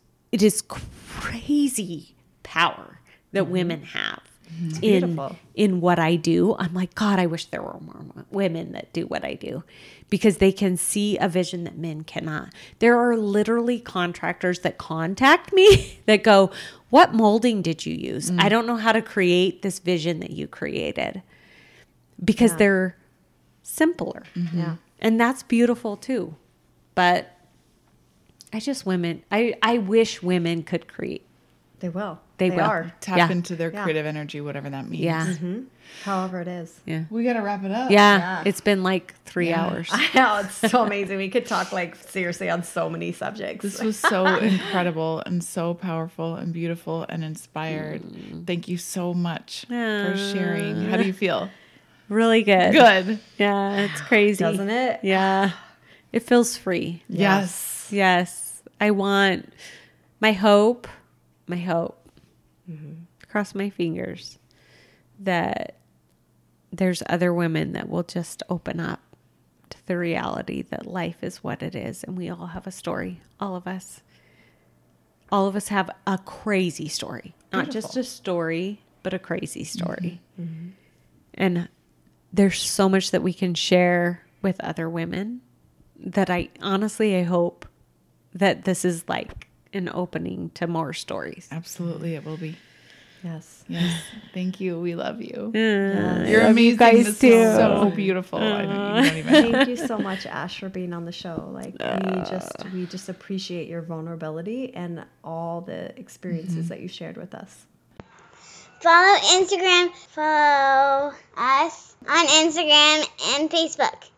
is crazy power that mm-hmm. women have mm-hmm. in what I do. I'm like, God, I wish there were more women that do what I do, because they can see a vision that men cannot. There are literally contractors that contact me that go, what molding did you use? Mm-hmm. I don't know how to create this vision that you created, because they're simpler. Mm-hmm. Yeah. And that's beautiful too. But I wish women could create. They will. They will. Are. Tap into their creative energy, whatever that means. Yeah. Mm-hmm. However it is. Yeah. We got to wrap it up. Yeah. It's been like 3 hours. I know. It's so amazing. We could talk like seriously on so many subjects. This was so incredible and so powerful and beautiful and inspired. Mm. Thank you so much for sharing. How do you feel? Really good. Good. Yeah. It's crazy. Doesn't it? Yeah. It feels free. Yes. I want my hope, mm-hmm. cross my fingers, that there's other women that will just open up to the reality that life is what it is. And we all have a story. All of us have a crazy story, not just a story, but a crazy story. Mm-hmm. Mm-hmm. And there's so much that we can share with other women that I hope that this is like an opening to more stories. Absolutely. It will be. Yes. Thank you. We love you. You're amazing. You guys, this is so beautiful. Thank you so much, Ash, for being on the show. Like we just appreciate your vulnerability and all the experiences mm-hmm. that you shared with us. Follow Instagram. Follow us on Instagram and Facebook.